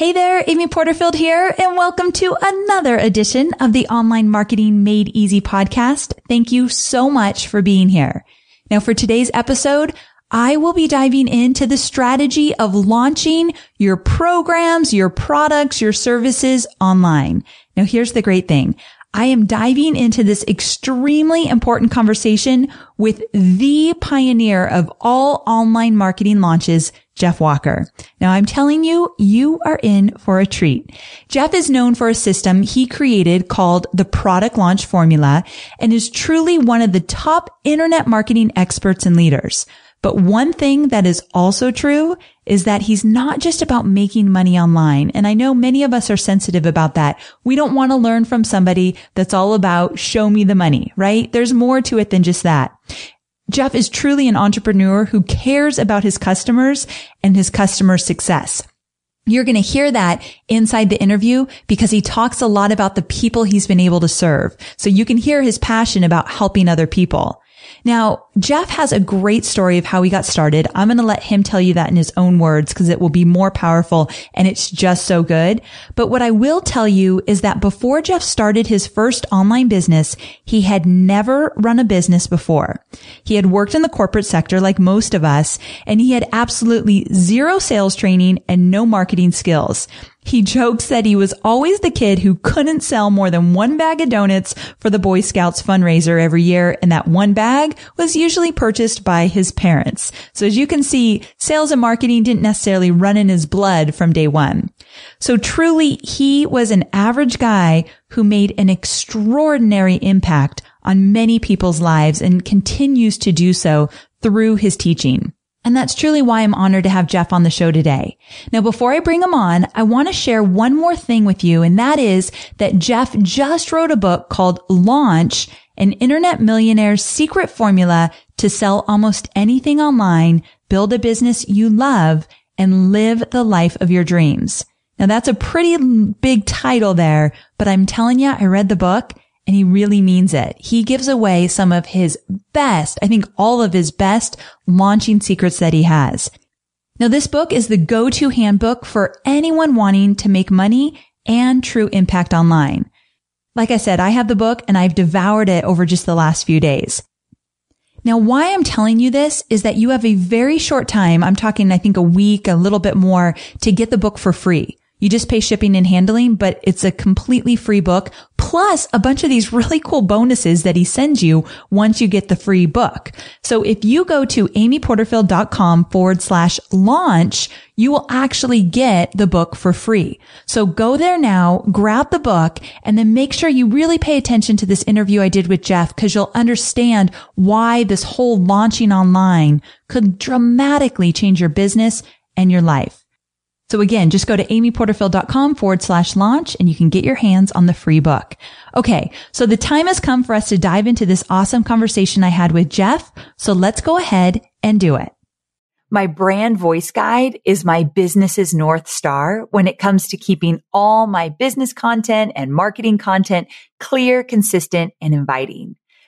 Hey there, Amy Porterfield here, and welcome to another edition of the Online Marketing Made Easy Podcast. Thank you so much for being here. Now, for today's episode, I will be diving into the strategy of launching your programs, your products, your services online. Now, here's the great thing. I am diving into this extremely important conversation with the pioneer of all online marketing launches, Jeff Walker. Now, I'm telling you, you are in for a treat. Jeff is known for a system he created called the Product Launch Formula and is truly one of the top internet marketing experts and leaders. But one thing that is also true is that he's not just about making money online. And I know many of us are sensitive about that. We don't want to learn from somebody that's all about show me the money, right? There's more to it than just that. Jeff is truly an entrepreneur who cares about his customers and his customer success. You're going to hear that inside the interview because he talks a lot about the people he's been able to serve. So you can hear his passion about helping other people. Now, Jeff has a great story of how he got started. I'm going to let him tell you that in his own words because it will be more powerful and it's just so good. But what I will tell you is that before Jeff started his first online business, he had never run a business before. He had worked in the corporate sector like most of us, and he had absolutely zero sales training and no marketing skills. He jokes that he was always the kid who couldn't sell more than one bag of donuts for the Boy Scouts fundraiser every year, and that one bag was usually purchased by his parents. So as you can see, sales and marketing didn't necessarily run in his blood from day one. So truly, he was an average guy who made an extraordinary impact on many people's lives and continues to do so through his teaching. And that's truly why I'm honored to have Jeff on the show today. Now, before I bring him on, I want to share one more thing with you, and that is that Jeff just wrote a book called Launch: An Internet Millionaire's Secret Formula To Sell Almost Anything Online, Build a Business You Love, and Live the Life of Your Dreams. Now, that's a pretty big title there, but I'm telling you, I read the book and he really means it. He gives away some of his best, I think all of his best launching secrets that he has. Now, this book is the go-to handbook for anyone wanting to make money and true impact online. Like I said, I have the book and I've devoured it over just the last few days. Now, why I'm telling you this is that you have a very short time. I'm talking, I think, a week, a little bit more, to get the book for free. You just pay shipping and handling, but it's a completely free book, plus a bunch of these really cool bonuses that he sends you once you get the free book. So if you go to amyporterfield.com/launch, you will actually get the book for free. So go there now, grab the book, and then make sure you really pay attention to this interview I did with Jeff, because you'll understand why this whole launching online could dramatically change your business and your life. So again, just go to amyporterfield.com/launch and you can get your hands on the free book. Okay, so the time has come for us to dive into this awesome conversation I had with Jeff. So let's go ahead and do it. My brand voice guide is my business's North Star when it comes to keeping all my business content and marketing content clear, consistent, and inviting.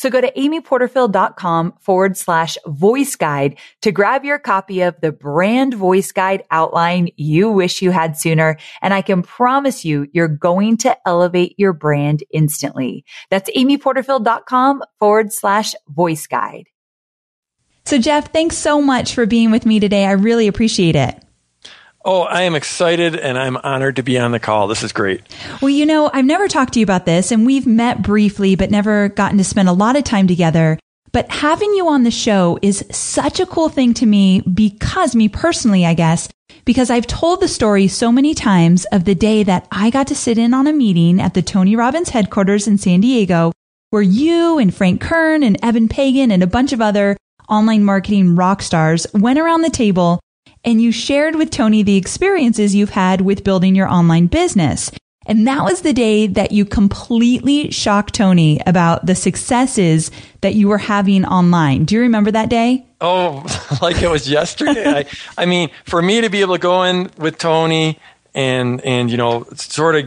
So go to amyporterfield.com/voice guide to grab your copy of the Brand Voice Guide Outline You Wish You Had Sooner. And I can promise you, you're going to elevate your brand instantly. That's amyporterfield.com/voice guide. So Jeff, thanks so much for being with me today. I really appreciate it. Oh, I am excited and I'm honored to be on the call. This is great. Well, you know, I've never talked to you about this and we've met briefly, but never gotten to spend a lot of time together. But having you on the show is such a cool thing to me because me personally, I guess, because I've told the story so many times of the day that I got to sit in on a meeting at the Tony Robbins headquarters in San Diego, where you and Frank Kern and Eben Pagan and a bunch of other online marketing rock stars went around the table and you shared with Tony the experiences you've had with building your online business. And that was the day that you completely shocked Tony about the successes that you were having online. Do you remember that day? Oh, like it was yesterday. I mean, for me to be able to go in with Tony and you know, sort of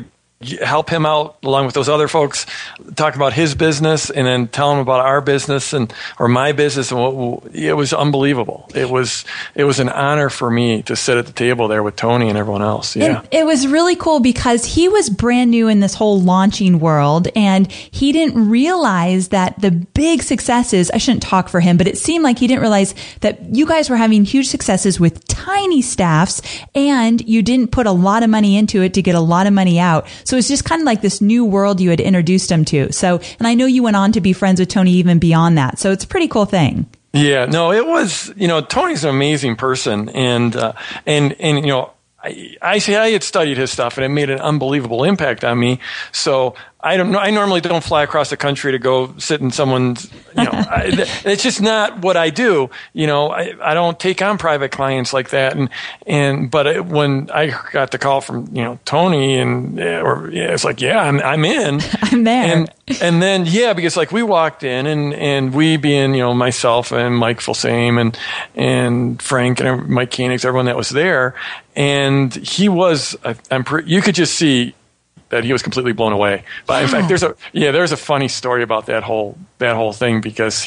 help him out along with those other folks, talk about his business and then tell him about our business and or my business. And it was unbelievable. It was an honor for me to sit at the table there with Tony and everyone else. Yeah. And it was really cool because he was brand new in this whole launching world and he didn't realize that the big successes, I shouldn't talk for him, but it seemed like he didn't realize that you guys were having huge successes with tiny staffs and you didn't put a lot of money into it to get a lot of money out. So it's just kind of like this new world you had introduced him to. So, and I know you went on to be friends with Tony even beyond that. So it's a pretty cool thing. Yeah, no, it was, you know, Tony's an amazing person. And you know, I had studied his stuff and it made an unbelievable impact on me. So I don't know. I normally don't fly across the country to go sit in someone's, you know, it's just not what I do. You know, I don't take on private clients like that. But when I got the call from, you know, Tony it's like, yeah, I'm in. I'm there. And then, yeah, because like we walked in and we being, you know, myself and Mike Filsaime and Frank and Mike Koenigs, everyone that was there. And he was, you could just see that he was completely blown away. But yeah. In fact, there's a funny story about that whole thing because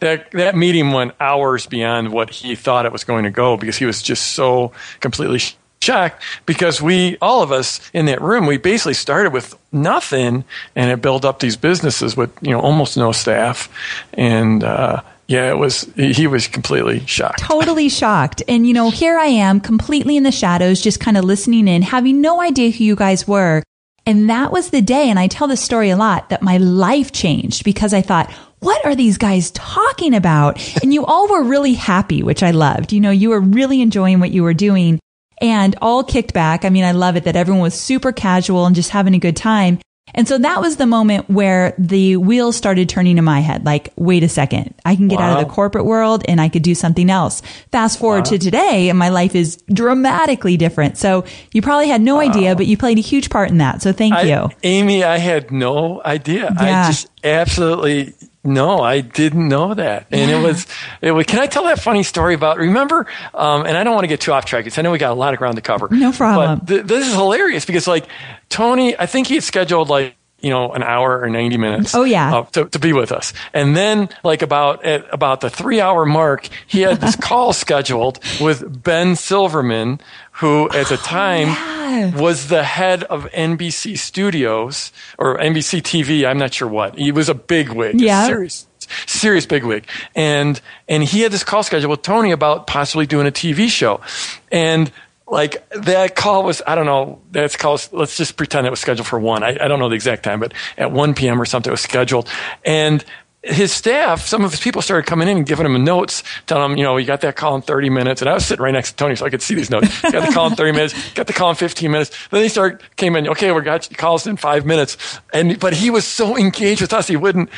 that meeting went hours beyond what he thought it was going to go because he was just so completely shocked because all of us in that room, we basically started with nothing and it built up these businesses with, you know, almost no staff. And, yeah, he was completely shocked. Totally shocked. And, you know, here I am completely in the shadows, just kind of listening in, having no idea who you guys were. And that was the day, and I tell this story a lot, that my life changed because I thought, what are these guys talking about? And you all were really happy, which I loved. You know, you were really enjoying what you were doing and all kicked back. I mean, I love it that everyone was super casual and just having a good time. And so that was the moment where the wheels started turning in my head. Like, wait a second, I can get out of the corporate world and I could do something else. Fast forward to today and my life is dramatically different. So you probably had no idea, but you played a huge part in that. So thank you. Amy, I had no idea. Yeah. I just absolutely... No, I didn't know that. And yeah. It was, can I tell that funny story about, remember, and I don't want to get too off track because I know we got a lot of ground to cover. No problem. But this is hilarious because like Tony, I think he had scheduled like, you know, an hour or 90 minutes. Oh yeah. To be with us. And then like about the 3-hour mark, he had this call scheduled with Ben Silverman, who at the time was the head of NBC Studios or NBC TV. I'm not sure what. He was a bigwig. Yeah. Serious bigwig. And he had this call scheduled with Tony about possibly doing a TV show. And like that call was, I don't know, let's just pretend it was scheduled for 1. I don't know the exact time, but at 1 p.m. or something it was scheduled. And his staff, some of his people started coming in and giving him notes, telling him, you know, you got that call in 30 minutes. And I was sitting right next to Tony, so I could see these notes. You got the call in 30 minutes, got the call in 15 minutes. Then came in, okay, we got your calls in 5 minutes. But he was so engaged with us, he couldn't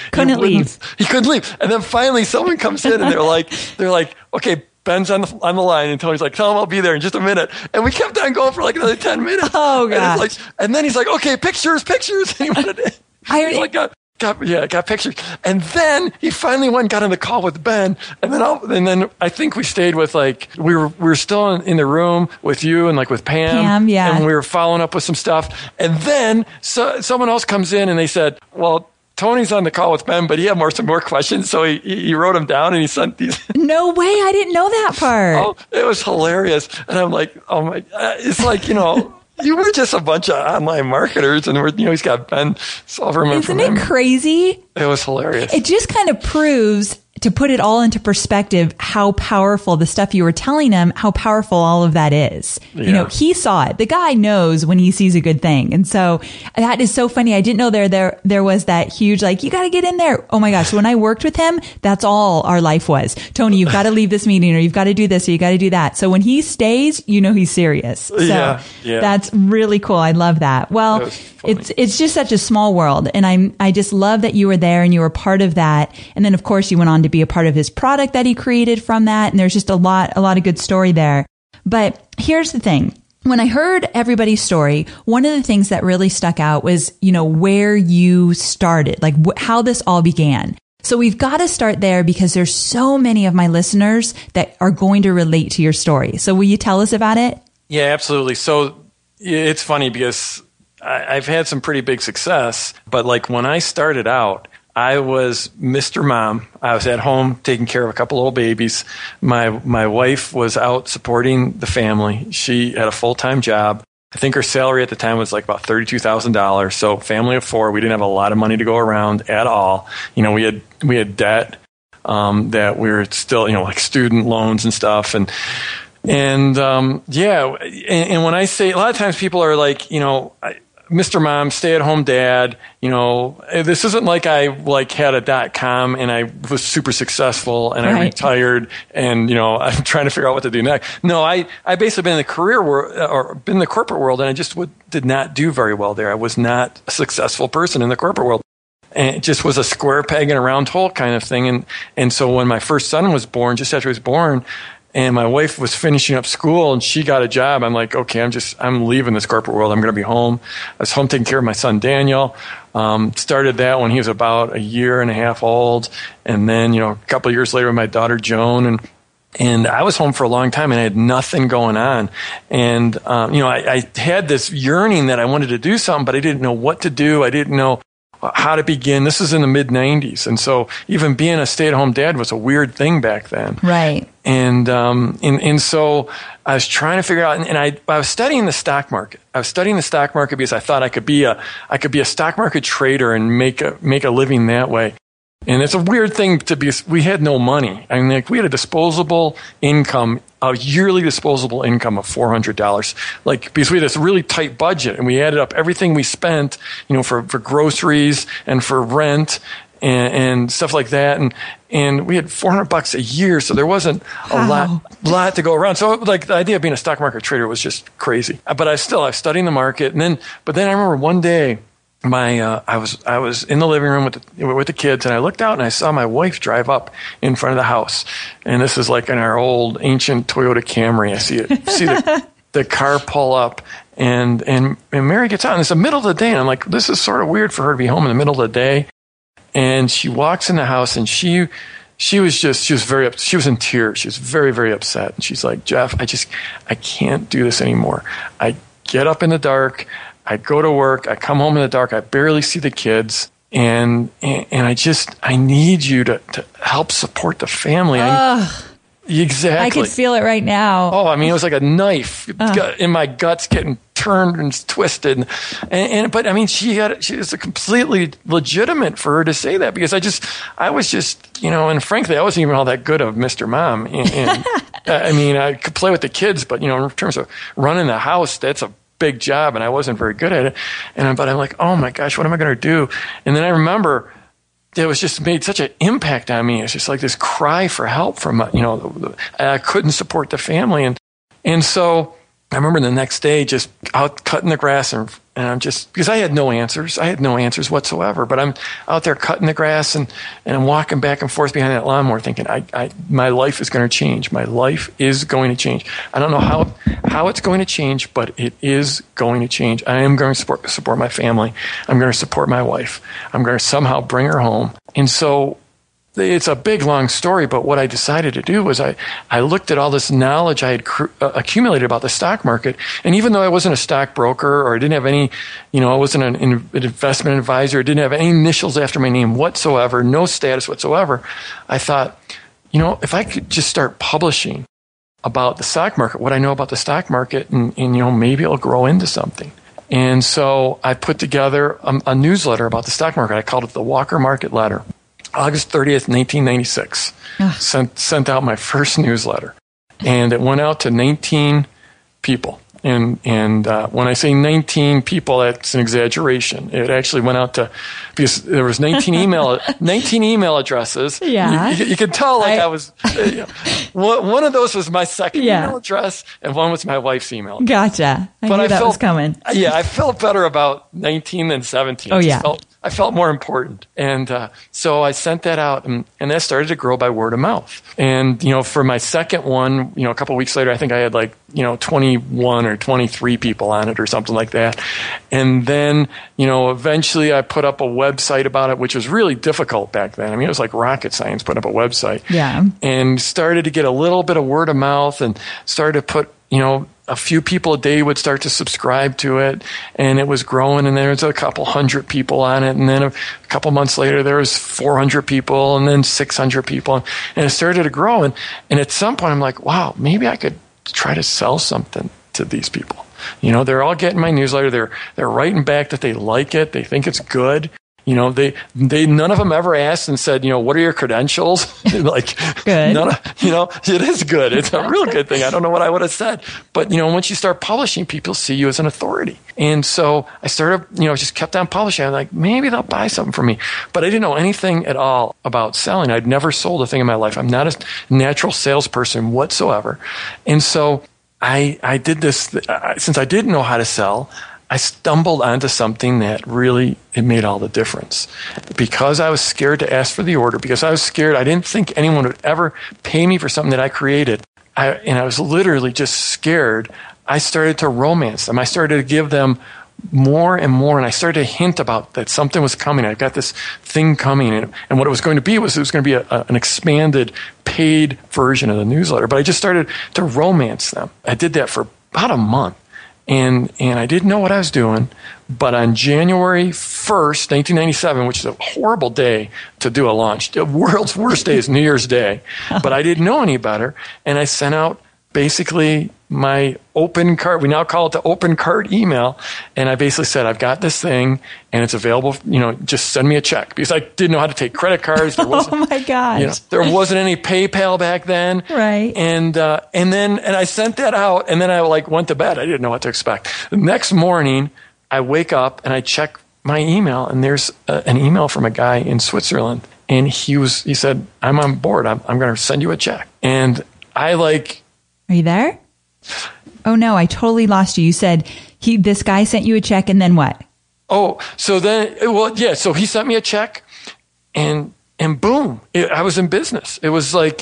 leave. He couldn't leave. And then finally someone comes in and they're like, okay, Ben's on the line, and Tony's like, tell him I'll be there in just a minute. And we kept on going for like another 10 minutes. Oh, God. And then he's like, okay, pictures. And he wanted it. Got pictures. And then he finally went and got on the call with Ben. And then I think we stayed with like, we were still in the room with you and like with Pam. Yeah. And we were following up with some stuff. And then someone else comes in and they said, well, Tony's on the call with Ben, but he had some more questions, so he wrote them down and he sent these. No way! I didn't know that part. Oh, it was hilarious, and I'm like, oh my! It's like, you know, you were just a bunch of online marketers, and he's got Ben Silverman. Isn't it crazy? It was hilarious. It just kind of proves to put it all into perspective, how powerful the stuff you were telling him, how powerful all of that is. Yeah. You know, he saw it. The guy knows when he sees a good thing. And so that is so funny. I didn't know there was that huge, like, you got to get in there. Oh my gosh. When I worked with him, that's all our life was. Tony, you've got to leave this meeting, or you've got to do this, or you got to do that. So when he stays, you know, he's serious. So yeah. That's really cool. I love that. Well, it's just such a small world. And I just love that you were there and you were part of that. And then of course you went on to be a part of his product that he created from that. And there's just a lot of good story there. But here's the thing. When I heard everybody's story, one of the things that really stuck out was, you know, where you started, like how this all began. So we've got to start there because there's so many of my listeners that are going to relate to your story. So will you tell us about it? Yeah, absolutely. So it's funny because I've had some pretty big success, but like when I started out, I was Mr. Mom. I was at home taking care of a couple old babies. My wife was out supporting the family. She had a full-time job. I think her salary at the time was like about $32,000. So family of four, we didn't have a lot of money to go around at all. You know, we had debt that we were still, you know, like student loans and stuff. And when I say, a lot of times people are like, you know, Mr. Mom, stay-at-home dad, you know, this isn't like I like had a .com and I was super successful and right. I retired and, you know, I'm trying to figure out what to do next. No, I basically been in the career world or been in the corporate world, and I just did not do very well there. I was not a successful person in the corporate world. And it just was a square peg in a round hole kind of thing. And so when my first son was born, just after he was born, and my wife was finishing up school and she got a job, I'm like, okay, I'm leaving this corporate world. I'm going to be home. I was home taking care of my son, Daniel. Started that when he was about a year and a half old. And then, you know, a couple of years later, my daughter, Joan, and I was home for a long time and I had nothing going on. And, you know, I had this yearning that I wanted to do something, but I didn't know what to do. I didn't know how to begin. This is in the mid-90s. And so even being a stay-at-home dad was a weird thing back then. Right. And so I was trying to figure out, and I was studying the stock market. I was studying the stock market because I thought I could be a stock market trader and make a living that way. And it's a weird thing to be, we had no money. I mean, like we had a yearly disposable income of $400. Like, because we had this really tight budget and we added up everything we spent, you know, for groceries and for rent and stuff like that. And we had $400 a year. So there wasn't a lot to go around. So like the idea of being a stock market trader was just crazy, but I was studying the market. But then I remember one day, I was in the living room with the kids, and I looked out and I saw my wife drive up in front of the house. And this is like in our old ancient Toyota Camry. I see the car pull up, and Mary gets out, and it's the middle of the day, and I'm like, this is sort of weird for her to be home in the middle of the day. And she walks in the house, and she was in tears. She was very, very upset. And she's like, Jeff, I can't do this anymore. I get up in the dark. I go to work, I come home in the dark, I barely see the kids, and I need you to help support the family. Exactly. I could feel it right now. Oh, I mean, it was like a knife in my guts getting turned and twisted. But I mean, she was completely legitimate for her to say that, because I was just, you know, and frankly, I wasn't even all that good of Mr. Mom. And I mean, I could play with the kids, but you know, in terms of running the house, that's a big job, and I wasn't very good at it. But I'm like, oh my gosh, what am I going to do? And then I remember it was just made such an impact on me. It's just like this cry for help from, you know, I couldn't support the family. And so I remember the next day just out cutting the grass, and I'm just, because I had no answers. I had no answers whatsoever, but I'm out there cutting the grass, and I'm walking back and forth behind that lawnmower thinking, my life is going to change. My life is going to change. I don't know how it's going to change, but it is going to change. I am going to support my family. I'm going to support my wife. I'm going to somehow bring her home. And so it's a big, long story, but what I decided to do was I looked at all this knowledge I had accumulated about the stock market, and even though I wasn't a stockbroker, or I didn't have any, you know, I wasn't an investment advisor, I didn't have any initials after my name whatsoever, no status whatsoever, I thought, you know, if I could just start publishing about the stock market, what I know about the stock market, and you know, maybe it'll grow into something. And so I put together a newsletter about the stock market. I called it the Walker Market Letter. August 30th, 1996, sent out my first newsletter. And it went out to 19 people. And when I say 19 people, that's an exaggeration. It actually went out to, because there was 19 email addresses. Yeah. You could tell, like, I was, one of those was my second email address, and one was my wife's email address. Gotcha. I knew that was coming. Yeah, I felt better about 19 than 17. Oh, yeah. I felt more important. And so I sent that out, and that started to grow by word of mouth. And, for my second one, a couple of weeks later, I think I had 21 or 23 people on it or something like that. And then, eventually I put up a website about it, which was really difficult back then. I mean, it was like rocket science putting up a website. Yeah. And started to get a little bit of word of mouth and started to put, a few people a day would start to subscribe to it, and it was growing, and there was a couple hundred people on it. And then a couple months later, there was 400 people, and then 600 people, and it started to grow. And at some point, I'm like, wow, maybe I could try to sell something to these people. They're all getting my newsletter. They're writing back that they like it. They think it's good. They none of them ever asked and said, what are your credentials? Like, good. None of, it is good. It's a real good thing. I don't know what I would have said. But, once you start publishing, people see you as an authority. And so I started, just kept on publishing. I'm like, maybe they'll buy something from me. But I didn't know anything at all about selling. I'd never sold a thing in my life. I'm not a natural salesperson whatsoever. And so I did this, since I didn't know how to sell, I stumbled onto something that really, it made all the difference. Because I was scared to ask for the order, because I was scared, I didn't think anyone would ever pay me for something that I created. And I was literally just scared. I started to romance them. I started to give them more and more, and I started to hint about that something was coming. I've got this thing coming, and what it was going to be was, it was going to be an expanded paid version of the newsletter. But I just started to romance them. I did that for about a month. And I didn't know what I was doing, but on January 1st, 1997, which is a horrible day to do a launch, the world's worst day is New Year's Day, but I didn't know any better. And I sent out basically my open cart, we now call it the open cart email. And I basically said, I've got this thing and it's available, just send me a check, because I didn't know how to take credit cards. There wasn't, oh my gosh. There wasn't any PayPal back then. Right. And then I sent that out, and then I went to bed. I didn't know what to expect. The next morning I wake up and I check my email, and there's an email from a guy in Switzerland, and he said, I'm on board. I'm going to send you a check. And I are you there? Oh no, I totally lost you. You said this guy sent you a check, and then what? Oh, so then, so he sent me a check, and boom, I was in business. It was I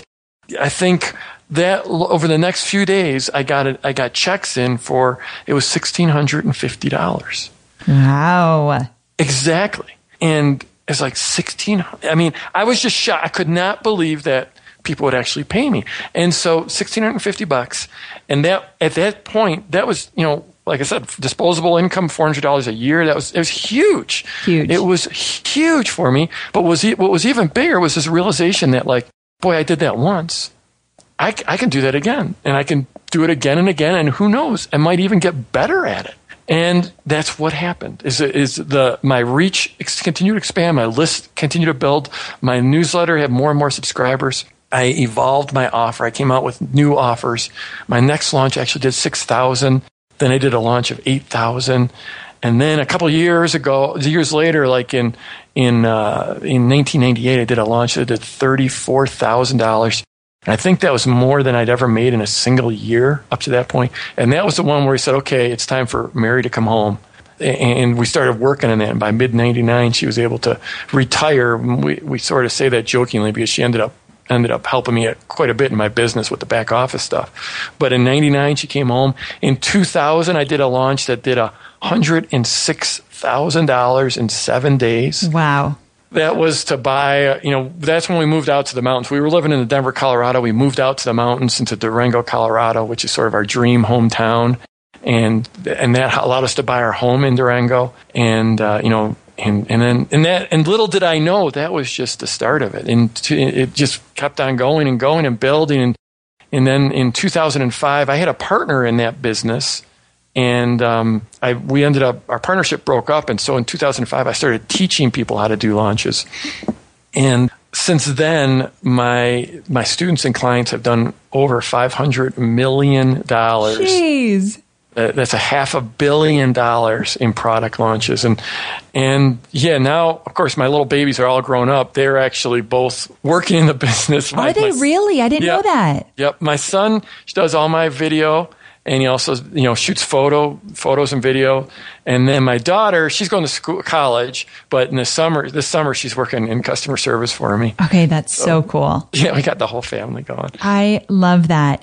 think that over the next few days, I got checks in for, it was $1,650. Wow. Exactly. And it's I was just shocked. I could not believe that people would actually pay me. And so $1,650, and that at that point, that was, like I said, disposable income, $400 a year. It was huge. Huge. It was huge for me. But what was even bigger was this realization that boy, I did that once. I can do that again, and I can do it again and again. And who knows, I might even get better at it. And that's what happened. My reach continued to expand, my list continued to build, my newsletter had more and more subscribers. I evolved my offer. I came out with new offers. My next launch actually did 6,000. Then I did a launch of 8,000. And then a couple of years later, in 1998, I did a launch that did $34,000. And I think that was more than I'd ever made in a single year up to that point. And that was the one where he said, okay, it's time for Mary to come home. And we started working on that. And by mid-99, she was able to retire. We sort of say that jokingly, because she ended up helping me quite a bit in my business with the back office stuff. But in 99, she came home. In 2000, I did a launch that did $106,000 in 7 days. Wow. That was to buy, that's when we moved out to the mountains. We were living in Denver, Colorado. We moved out to the mountains into Durango, Colorado, which is sort of our dream hometown. And that allowed us to buy our home in Durango. And little did I know, that was just the start of it. And it just kept on going and building. And then in 2005, I had a partner in that business, and we ended up, our partnership broke up. And so in 2005, I started teaching people how to do launches. And since then, my students and clients have done over $500 million. Jeez. That's $500 million in product launches. And yeah, now, of course, my little babies are all grown up. They're actually both working in the business. Are they really? I didn't know that. Yep. My son does all my video, and he also, shoots photos and video. And then my daughter, she's going to college, but in the summer, she's working in customer service for me. Okay. That's so cool. Yeah. We got the whole family going. I love that.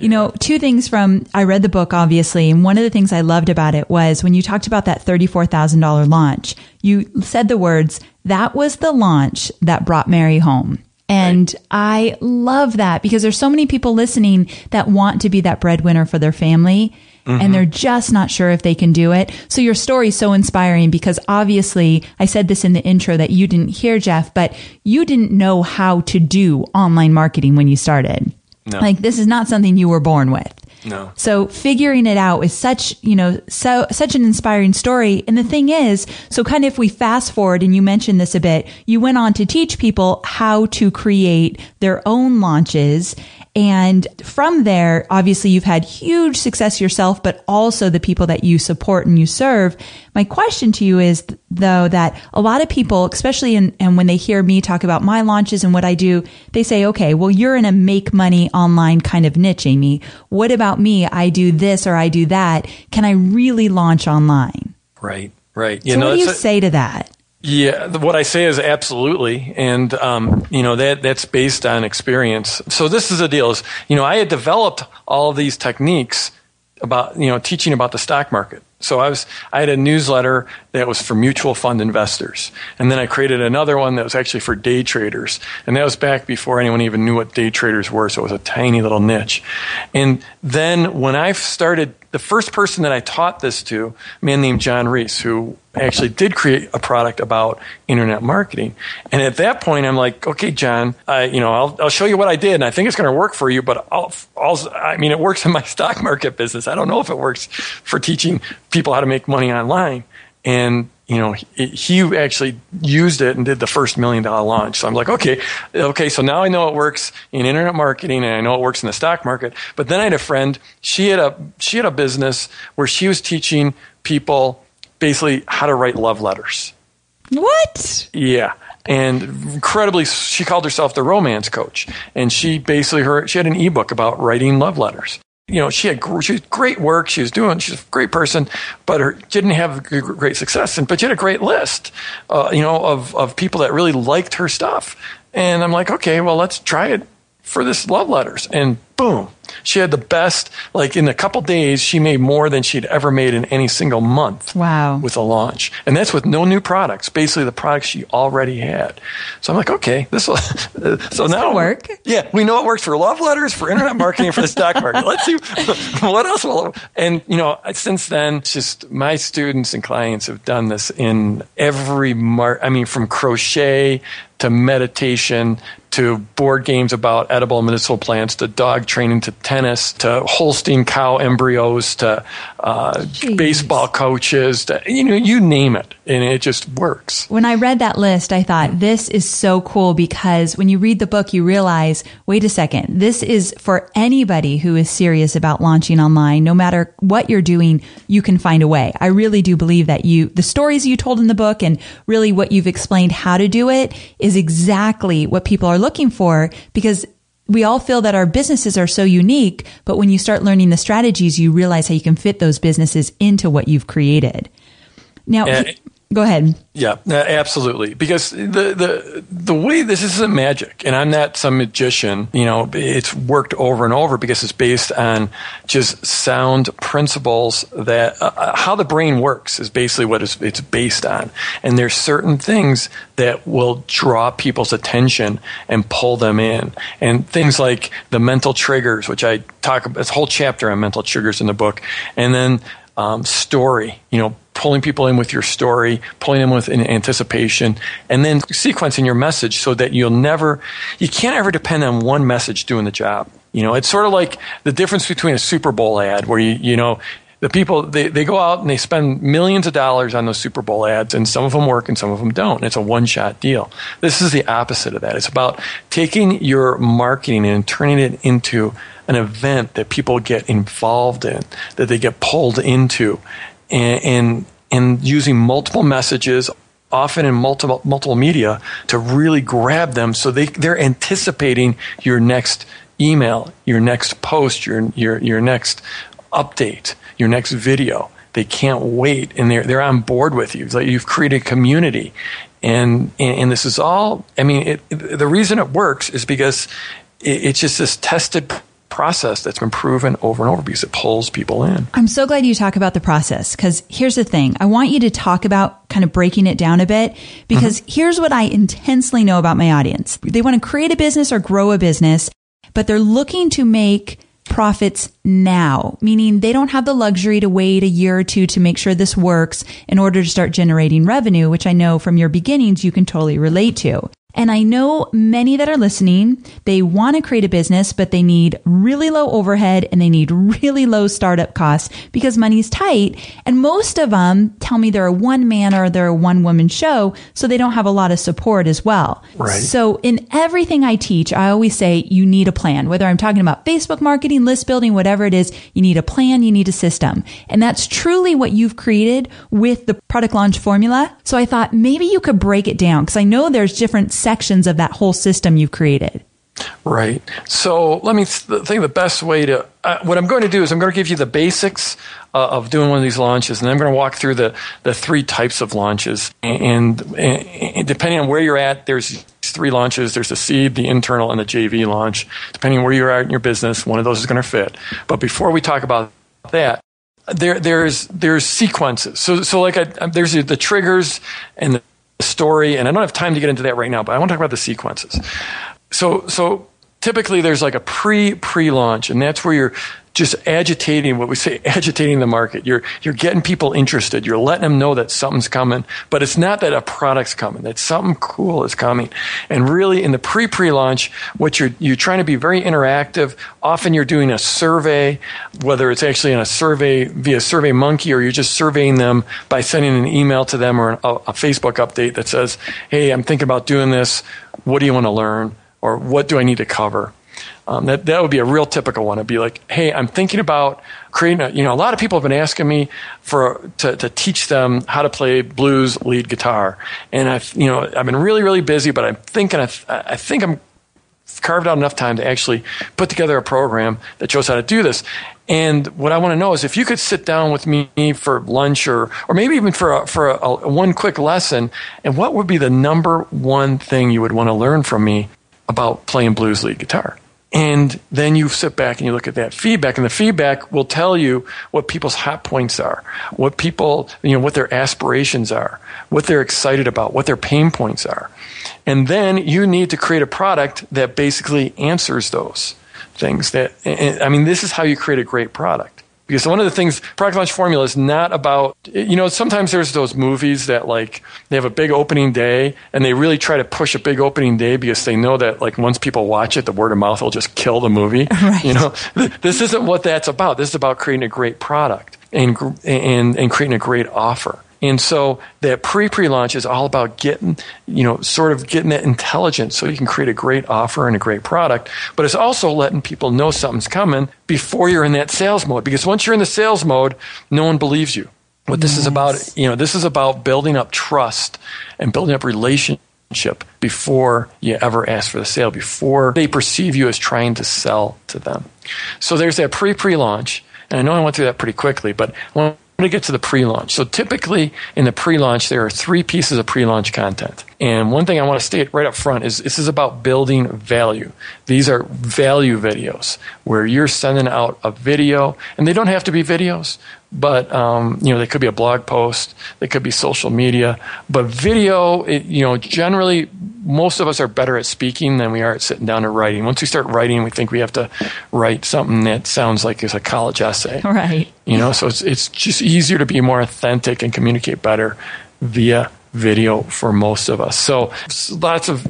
You know, two things from, I read the book, obviously, and one of the things I loved about it was when you talked about that $34,000 launch, you said the words, that was the launch that brought Mary home. And right. I love that because there's so many people listening that want to be that breadwinner for their family, mm-hmm. and they're just not sure if they can do it. So your story is so inspiring because obviously I said this in the intro that you didn't hear, Jeff, but you didn't know how to do online marketing when you started. No. Like, this is not something you were born with. No. So figuring it out is such, such an inspiring story. And the thing is, so kind of if we fast forward, and you mentioned this a bit, you went on to teach people how to create their own launches. And from there, obviously you've had huge success yourself, but also the people that you support and you serve. My question to you is though, that a lot of people, especially and when they hear me talk about my launches and what I do, they say, okay, well, you're in a make money online kind of niche, Amy. What about me? I do this or I do that. Can I really launch online? Right. So what do you say to that? Yeah, what I say is absolutely. And, that's based on experience. So this is the deal is, I had developed all these techniques about, teaching about the stock market. So I had a newsletter that was for mutual fund investors. And then I created another one that was actually for day traders. And that was back before anyone even knew what day traders were. So it was a tiny little niche. And then when I started, the first person that I taught this to, a man named John Reese, who actually did create a product about internet marketing. And at that point, I'm like, okay, John, I'll show you what I did. And I think it's going to work for you, but it works in my stock market business. I don't know if it works for teaching people how to make money online. And, he actually used it and did the first $1 million launch. So I'm like, okay. So now I know it works in internet marketing and I know it works in the stock market. But then I had a friend, she had a business where she was teaching people basically how to write love letters. What? Yeah. And incredibly, she called herself the romance coach. And she had an ebook about writing love letters. She had great work. She's a great person, but didn't have great success. But she had a great list, of people that really liked her stuff. And I'm like, okay, well, let's try it for this love letters. And boom, she had the best, in a couple days, she made more than she'd ever made in any single month. Wow. With a launch. And that's with no new products, basically the products she already had. So I'm like, okay, this will, so now work. Yeah. We know it works for love letters, for internet marketing, for the stock market. Let's see what else will, and since then, just my students and clients have done this in every from crochet to meditation, to board games about edible and medicinal plants, to dog training, to tennis, to Holstein cow embryos, to baseball coaches, to, you name it. And it just works. When I read that list, I thought, this is so cool, because when you read the book, you realize, wait a second, this is for anybody who is serious about launching online. No matter what you're doing, you can find a way. I really do believe that the stories you told in the book and really what you've explained how to do it is exactly what people are looking for, because we all feel that our businesses are so unique, but when you start learning the strategies, you realize how you can fit those businesses into what you've created. Now, go ahead. Yeah, absolutely. Because the way this isn't magic, and I'm not some magician, it's worked over and over because it's based on just sound principles that how the brain works is basically what it's based on. And there's certain things that will draw people's attention and pull them in. And things like the mental triggers, which I talk about, this whole chapter on mental triggers in the book. And then story, pulling people in with your story, pulling them with anticipation, and then sequencing your message so that you can't ever depend on one message doing the job. It's sort of like the difference between a Super Bowl ad where the people, they go out and they spend millions of dollars on those Super Bowl ads, and some of them work and some of them don't. It's a one-shot deal. This is the opposite of that. It's about taking your marketing and turning it into an event that people get involved in, that they get pulled into, and using multiple messages, often in multiple media, to really grab them so they're anticipating your next email, your next post, your next update, your next video. They can't wait, and they're on board with you. It's like you've created a community, and this is all. I mean, the reason it works is because it's just this tested process that's been proven over and over because it pulls people in. I'm so glad you talk about the process, because here's the thing. I want you to talk about kind of breaking it down a bit, because here's what I intensely know about my audience. They want to create a business or grow a business, but they're looking to make profits now, meaning they don't have the luxury to wait a year or two to make sure this works in order to start generating revenue, which I know from your beginnings you can totally relate to. And I know many that are listening, they want to create a business, but they need really low overhead and they need really low startup costs because money's tight. And most of them tell me they're a one man or they're a one woman show, so they don't have a lot of support as well. Right. So in everything I teach, I always say you need a plan. Whether I'm talking about Facebook marketing, list building, whatever it is, you need a plan, you need a system. And that's truly what you've created with the product launch formula. So I thought maybe you could break it down, because I know there's different sections of that whole system you've created. Right. So let me think the best way to, what I'm going to do is I'm going to give you the basics of doing one of these launches, and then I'm going to walk through the three types of launches. And depending on where you're at, there's three launches. There's the seed, the internal, and the JV launch. Depending on where you're at in your business, one of those is going to fit. But before we talk about that, there's sequences. So like there's the triggers and the story, and I don't have time to get into that right now, but I want to talk about the sequences. So typically there's like a pre-launch, and that's where you're just agitating, what we say, agitating the market. You're getting people interested. You're letting them know that something's coming, but it's not that a product's coming, that something cool is coming. And really in the pre-launch, what you're trying to be very interactive. Often you're doing a survey, whether it's actually in a survey via SurveyMonkey, or you're just surveying them by sending an email to them or a Facebook update that says, hey, I'm thinking about doing this. What do you want to learn? Or what do I need to cover? That would be a real typical one. It'd be like, hey, I'm thinking about creating a lot of people have been asking me to teach them how to play blues lead guitar. And I've been really, really busy, but I'm thinking, I think I'm carved out enough time to actually put together a program that shows how to do this. And what I want to know is if you could sit down with me for lunch or maybe even for a one quick lesson, and what would be the number one thing you would want to learn from me about playing blues lead guitar? And then you sit back and you look at that feedback, and the feedback will tell you what people's hot points are, what people, what their aspirations are, what they're excited about, what their pain points are. And then you need to create a product that basically answers those things. This is how you create a great product. Because one of the things, Product Launch Formula is not about, sometimes there's those movies that like they have a big opening day and they really try to push a big opening day because they know that like once people watch it, the word of mouth will just kill the movie. Right. This isn't what that's about. This is about creating a great product and creating a great offer. And so that pre-launch is all about getting that intelligence so you can create a great offer and a great product. But it's also letting people know something's coming before you're in that sales mode. Because once you're in the sales mode, no one believes you. What this is about, this is about building up trust and building up relationship before you ever ask for the sale, before they perceive you as trying to sell to them. So there's that pre-launch. And I know I went through that pretty quickly, but I'm going to get to the pre-launch. So typically in the pre-launch, there are three pieces of pre-launch content. And one thing I want to state right up front is this is about building value. These are value videos where you're sending out a video, and they don't have to be videos, but they could be a blog post, they could be social media. But video, generally most of us are better at speaking than we are at sitting down and writing. Once we start writing, we think we have to write something that sounds like it's a college essay. Right. So it's just easier to be more authentic and communicate better via video for most of us. So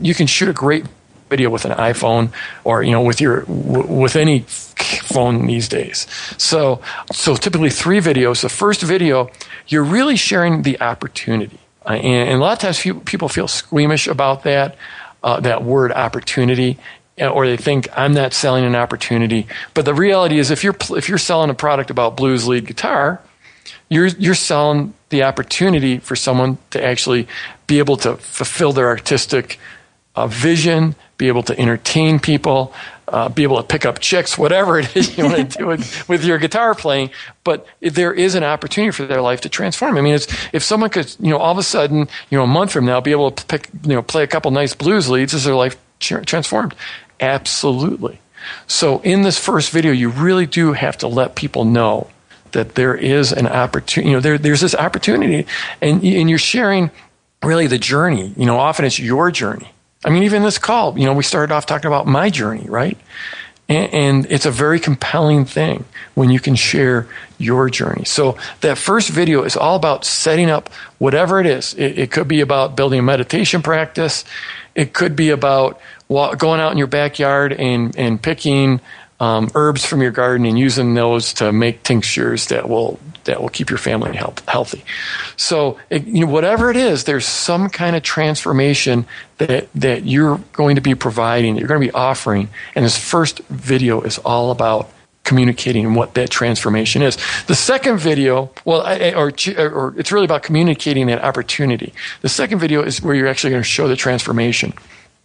you can shoot a great video with an iPhone or with any phone these days. So typically three videos. The first video, you're really sharing the opportunity, and a lot of times people feel squeamish about that word opportunity. Or they think I'm not selling an opportunity, but the reality is, if you're selling a product about blues lead guitar, you're selling the opportunity for someone to actually be able to fulfill their artistic vision, be able to entertain people, be able to pick up chicks, whatever it is you want to do with your guitar playing. But there is an opportunity for their life to transform. I mean, if someone could, all of a sudden, a month from now, be able to play a couple nice blues leads, is their life transformed? Absolutely. So in this first video, you really do have to let people know that there is an opportunity. There's this opportunity, and you're sharing really the journey. Often it's your journey. I mean, even this call, we started off talking about my journey, right? And it's a very compelling thing when you can share your journey. So that first video is all about setting up whatever it is. It could be about building a meditation practice. It could be about going out in your backyard and picking herbs from your garden and using those to make tinctures that will keep your family healthy. So whatever it is, there's some kind of transformation that you're going to be providing, that you're going to be offering. And this first video is all about communicating what that transformation is. The second video, it's really about communicating that opportunity. The second video is where you're actually going to show the transformation.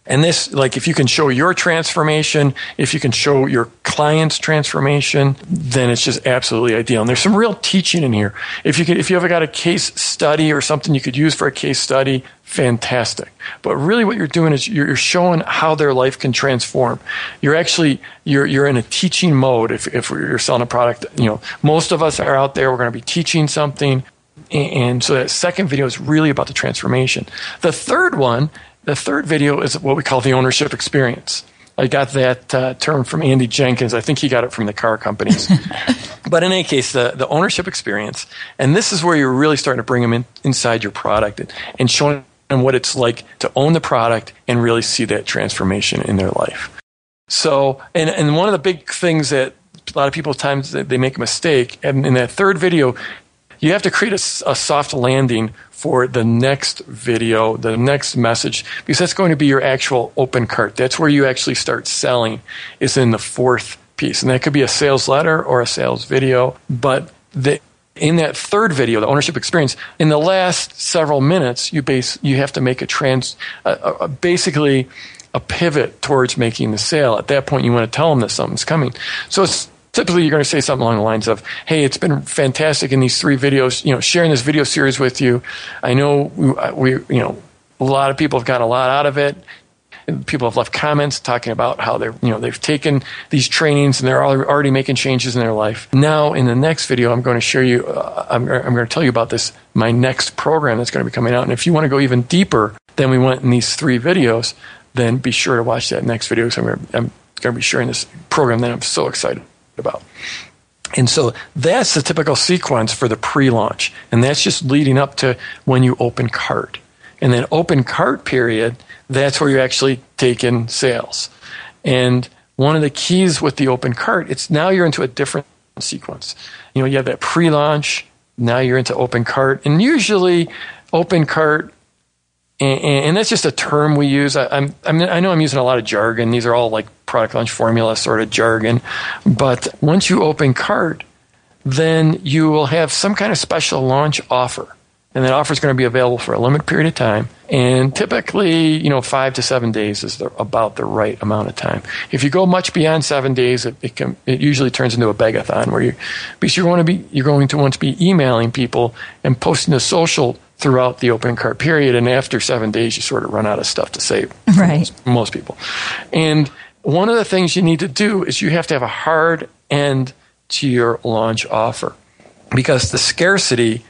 And this, like, if you can show your transformation, if you can show your client's transformation, then it's just absolutely ideal. And there's some real teaching in here. If you ever got a case study or something you could use for a case study, fantastic. But really what you're doing is you're showing how their life can transform. You're actually, you're in a teaching mode if you're selling a product. You know, most of us are out there, we're going to be teaching something. And so that second video is really about the transformation. The third video is what we call the ownership experience. I got that term from Andy Jenkins. I think he got it from the car companies. But in any case, the ownership experience, and this is where you're really starting to bring them inside your product and showing them what it's like to own the product and really see that transformation in their life. So, and one of the big things that a lot of people times they make a mistake, and in that third video, you have to create a soft landing for the next video, the next message, because that's going to be your actual open cart. That's where you actually start selling, is in the fourth piece. And that could be a sales letter or a sales video. But in that third video, the ownership experience, in the last several minutes, you have to make basically a pivot towards making the sale. At that point, you want to tell them that something's coming. So it's typically, you're going to say something along the lines of, hey, it's been fantastic in these three videos, you know, sharing this video series with you. I know you know, a lot of people have gotten a lot out of it. People have left comments talking about how they've taken these trainings and they're already making changes in their life. Now, in the next video, I'm going to show you, I'm going to tell you about this, my next program that's going to be coming out. And if you want to go even deeper than we went in these three videos, then be sure to watch that next video, because I'm going to be sharing this program that I'm so excited about. And so that's the typical sequence for the pre-launch. And that's just leading up to when you open cart. And then open cart period, that's where you actually take in sales. And one of the keys with the open cart, it's now you're into a different sequence. You know, you have that pre-launch, now you're into open cart. And usually open cart, and that's just a term we use. I know I'm using a lot of jargon. These are all like product launch formula sort of jargon. But once you open cart, then you will have some kind of special launch offer. And that offer is going to be available for a limited period of time. And typically, you know, 5 to 7 days is about the right amount of time. If you go much beyond 7 days, it usually turns into a begathon because you're going to want to be emailing people and posting to social throughout the open cart period. And after 7 days, you sort of run out of stuff to say. Right. Most people. And one of the things you need to do is you have to have a hard end to your launch offer, because the scarcity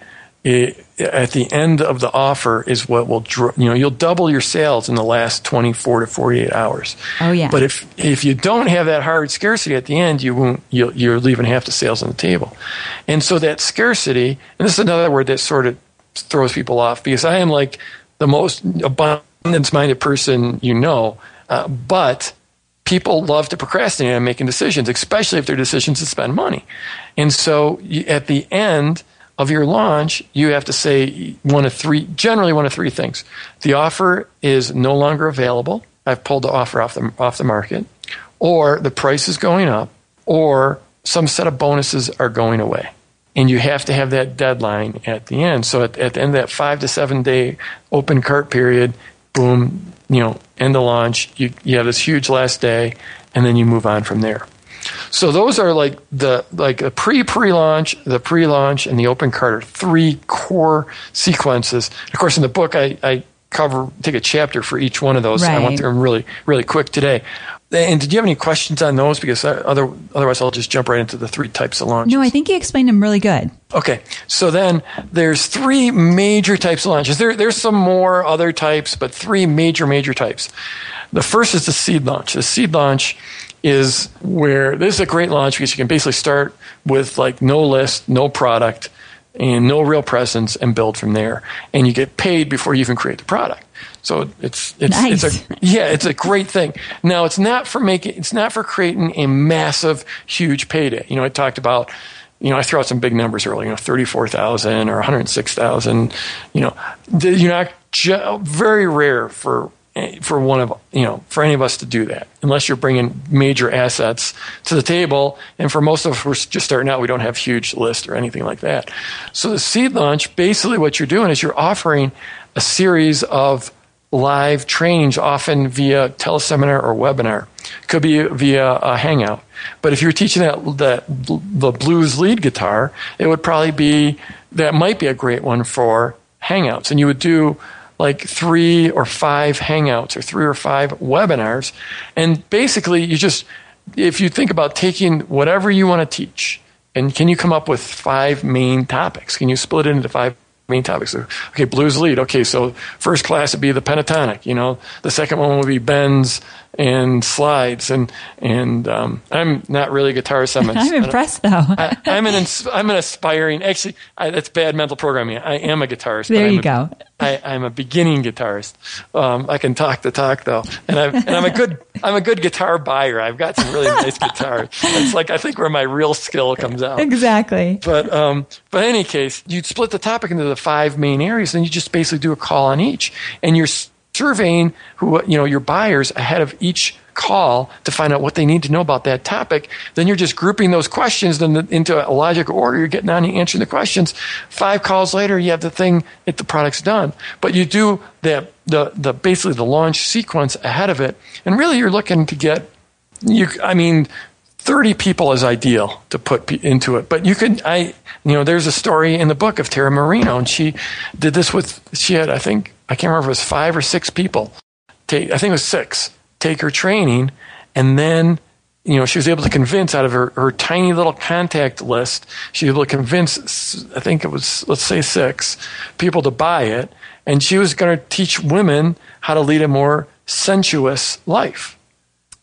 at the end of the offer is what will you'll double your sales in the last 24 to 48 hours. Oh yeah. But if you don't have that hard scarcity at the end, you're leaving half the sales on the table. And so that scarcity, and this is another word that sort of throws people off, because I am like the most abundance-minded person you know, but people love to procrastinate on making decisions, especially if they're decisions to spend money. And so at the end of your launch, you have to say one of three things. The offer is no longer available. I've pulled the offer off the market, or the price is going up, or some set of bonuses are going away. And you have to have that deadline at the end. So at the end of that 5 to 7 day open cart period, boom, you know, end of launch, you have this huge last day, and then you move on from there. So those are like the pre-launch, the pre-launch, and the open cart are three core sequences. Of course, in the book, I take a chapter for each one of those. Right. I went through them really, really quick today. And did you have any questions on those? Because otherwise I'll just jump right into the three types of launches. No, I think you explained them really good. Okay. So then there's three major types of launches. There's some more other types, but three major types. The first is the seed launch. The seed launch is where this is a great launch, because you can basically start with like no list, no product, and no real presence, and build from there. And you get paid before you even create the product. So it's nice. It's a great thing. Now it's not for creating a massive, huge payday. You know, I talked about, you know, I threw out some big numbers earlier. You know, 34,000 or 106,000. You know, you're not very rare for any of us to do that, unless you're bringing major assets to the table. And for most of us, we're just starting out, we don't have huge lists or anything like that. So the seed launch, basically what you're doing is you're offering a series of live trainings, often via teleseminar or webinar. Could be via a hangout. But if you're teaching the blues lead guitar, it would probably be, that might be a great one for hangouts. And you would do like 3 or 5 hangouts or 3 or 5 webinars. And basically you just, if you think about taking whatever you want to teach, and can you come up with 5 main topics? Can you split it into 5 main topics? Okay, blues lead. Okay, so first class would be the pentatonic. You know, the second one would be bends and slides, and I'm not really a guitarist. I'm impressed though. I'm an aspiring. Actually, that's bad mental programming. I am a guitarist. There you go. I'm a beginning guitarist. I can talk the talk though, and I'm a good guitar buyer. I've got some really nice guitars. It's like I think where my real skill comes out. Exactly. But in any case, you'd split the topic into the 5 main areas, and you just basically do a call on each, and you're surveying your buyers ahead of each call to find out what they need to know about that topic. Then you're just grouping those questions into a logical order. You're getting on and answering the questions. 5 calls later, you have the thing, the product's done. But you do the basically the launch sequence ahead of it, and really you're looking to get 30 people is ideal to put into it. But there's a story in the book of Tera Marino, and she did this I can't remember if it was 5 or 6 people. I think it was 6. Take her training, and then she was able to convince out of her tiny little contact list. She was able to convince, I think it was, let's say 6 people to buy it, and she was going to teach women how to lead a more sensuous life.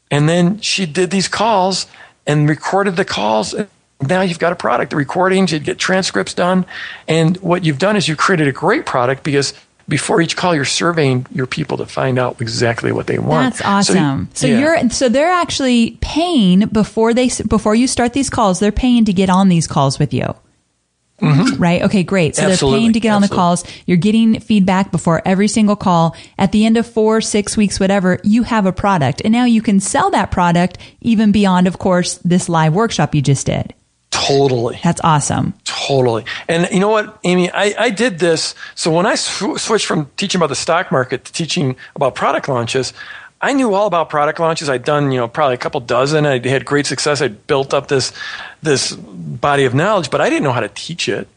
And then she did these calls and recorded the calls. Now you've got a product. The recordings, you'd get transcripts done, and what you've done is you've created a great product because before each call, you're surveying your people to find out exactly what they want. That's awesome. So they're actually paying before you start these calls. They're paying to get on these calls with you, mm-hmm. right? Okay, great. So Absolutely. They're paying to get on the calls. You're getting feedback before every single call. At the end of 4, 6 weeks, whatever, you have a product, and now you can sell that product even beyond, of course, this live workshop you just did. Totally. That's awesome. Totally. And you know what, Amy, I did this. So when I switched from teaching about the stock market to teaching about product launches, I knew all about product launches. I'd done, probably a couple dozen. I had great success. I'd built up this body of knowledge, but I didn't know how to teach it.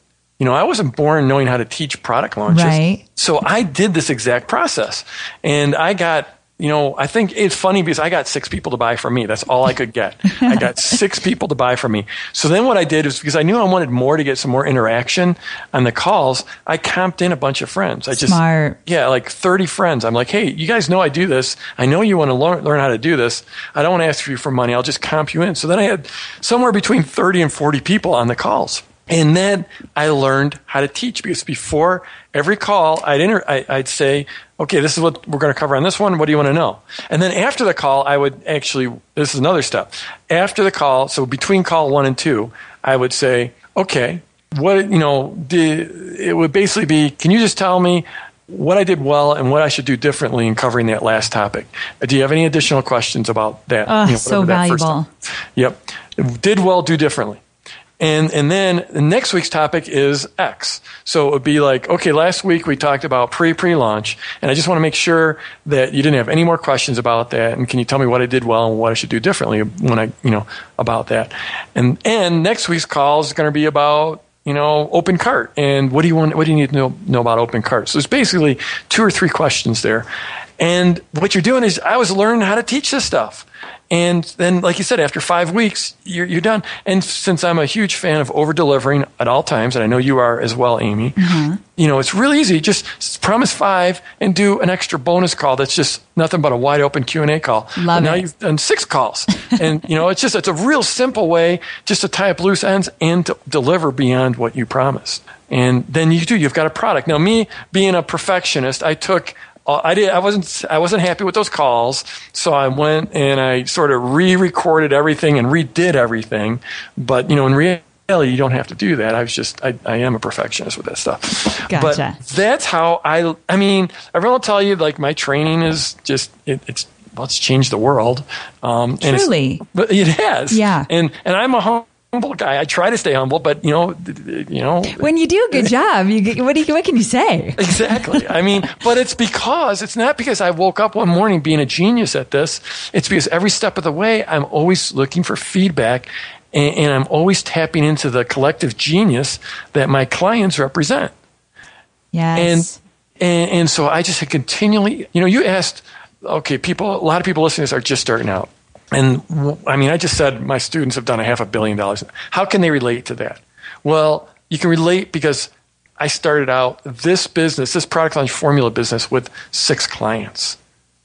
I wasn't born knowing how to teach product launches. Right. So I did this exact process, and I got I think it's funny because I got 6 people to buy from me. That's all I could get. I got 6 people to buy from me. So then what I did is, because I knew I wanted more to get some more interaction on the calls, I comped in a bunch of friends. Smart. Yeah, like 30 friends. I'm like, hey, you guys know I do this. I know you want to learn how to do this. I don't want to ask you for money. I'll just comp you in. So then I had somewhere between 30 and 40 people on the calls. And then I learned how to teach, because before every call, I'd say, okay, this is what we're going to cover on this one. What do you want to know? And then after the call, I would actually, this is another step. After the call, so between call 1 and 2, I would say, okay, it would basically be, can you just tell me what I did well and what I should do differently in covering that last topic? Do you have any additional questions about that? Oh, so valuable. Yep. Did well, do differently. And then the next week's topic is X. So it would be like, okay, last week we talked about pre-launch, and I just want to make sure that you didn't have any more questions about that. And can you tell me what I did well and what I should do differently when I, about that? And next week's call is going to be about, open cart, and what do you need to know about open cart? So it's basically 2 or 3 questions there. And what you're doing is, I was learning how to teach this stuff. And then, like you said, after 5 weeks, you're done. And since I'm a huge fan of over-delivering at all times, and I know you are as well, Amy, mm-hmm. It's really easy. Just promise 5 and do an extra bonus call that's just nothing but a wide-open Q&A call. Love it. Now you've done 6 calls. And, it's a real simple way just to tie up loose ends and to deliver beyond what you promised. And then you've got a product. Now, me being a perfectionist, I wasn't happy with those calls, so I went and I sort of re-recorded everything and redid everything. But in reality, you don't have to do that. I am a perfectionist with that stuff. Gotcha. But that's how everyone will tell you, like, my training is just it's changed the world. Truly, but it has. Yeah. And I'm a humble guy. I try to stay humble, but you know. When you do a good job, what can you say? Exactly. I mean, but it's not because I woke up one morning being a genius at this. It's because every step of the way, I'm always looking for feedback, and I'm always tapping into the collective genius that my clients represent. Yes. And so I just continually, you asked, okay, a lot of people listening to this are just starting out. And I mean, I just said my students have done $500 million. How can they relate to that? Well, you can relate because I started out this business, this product launch formula business with 6 clients,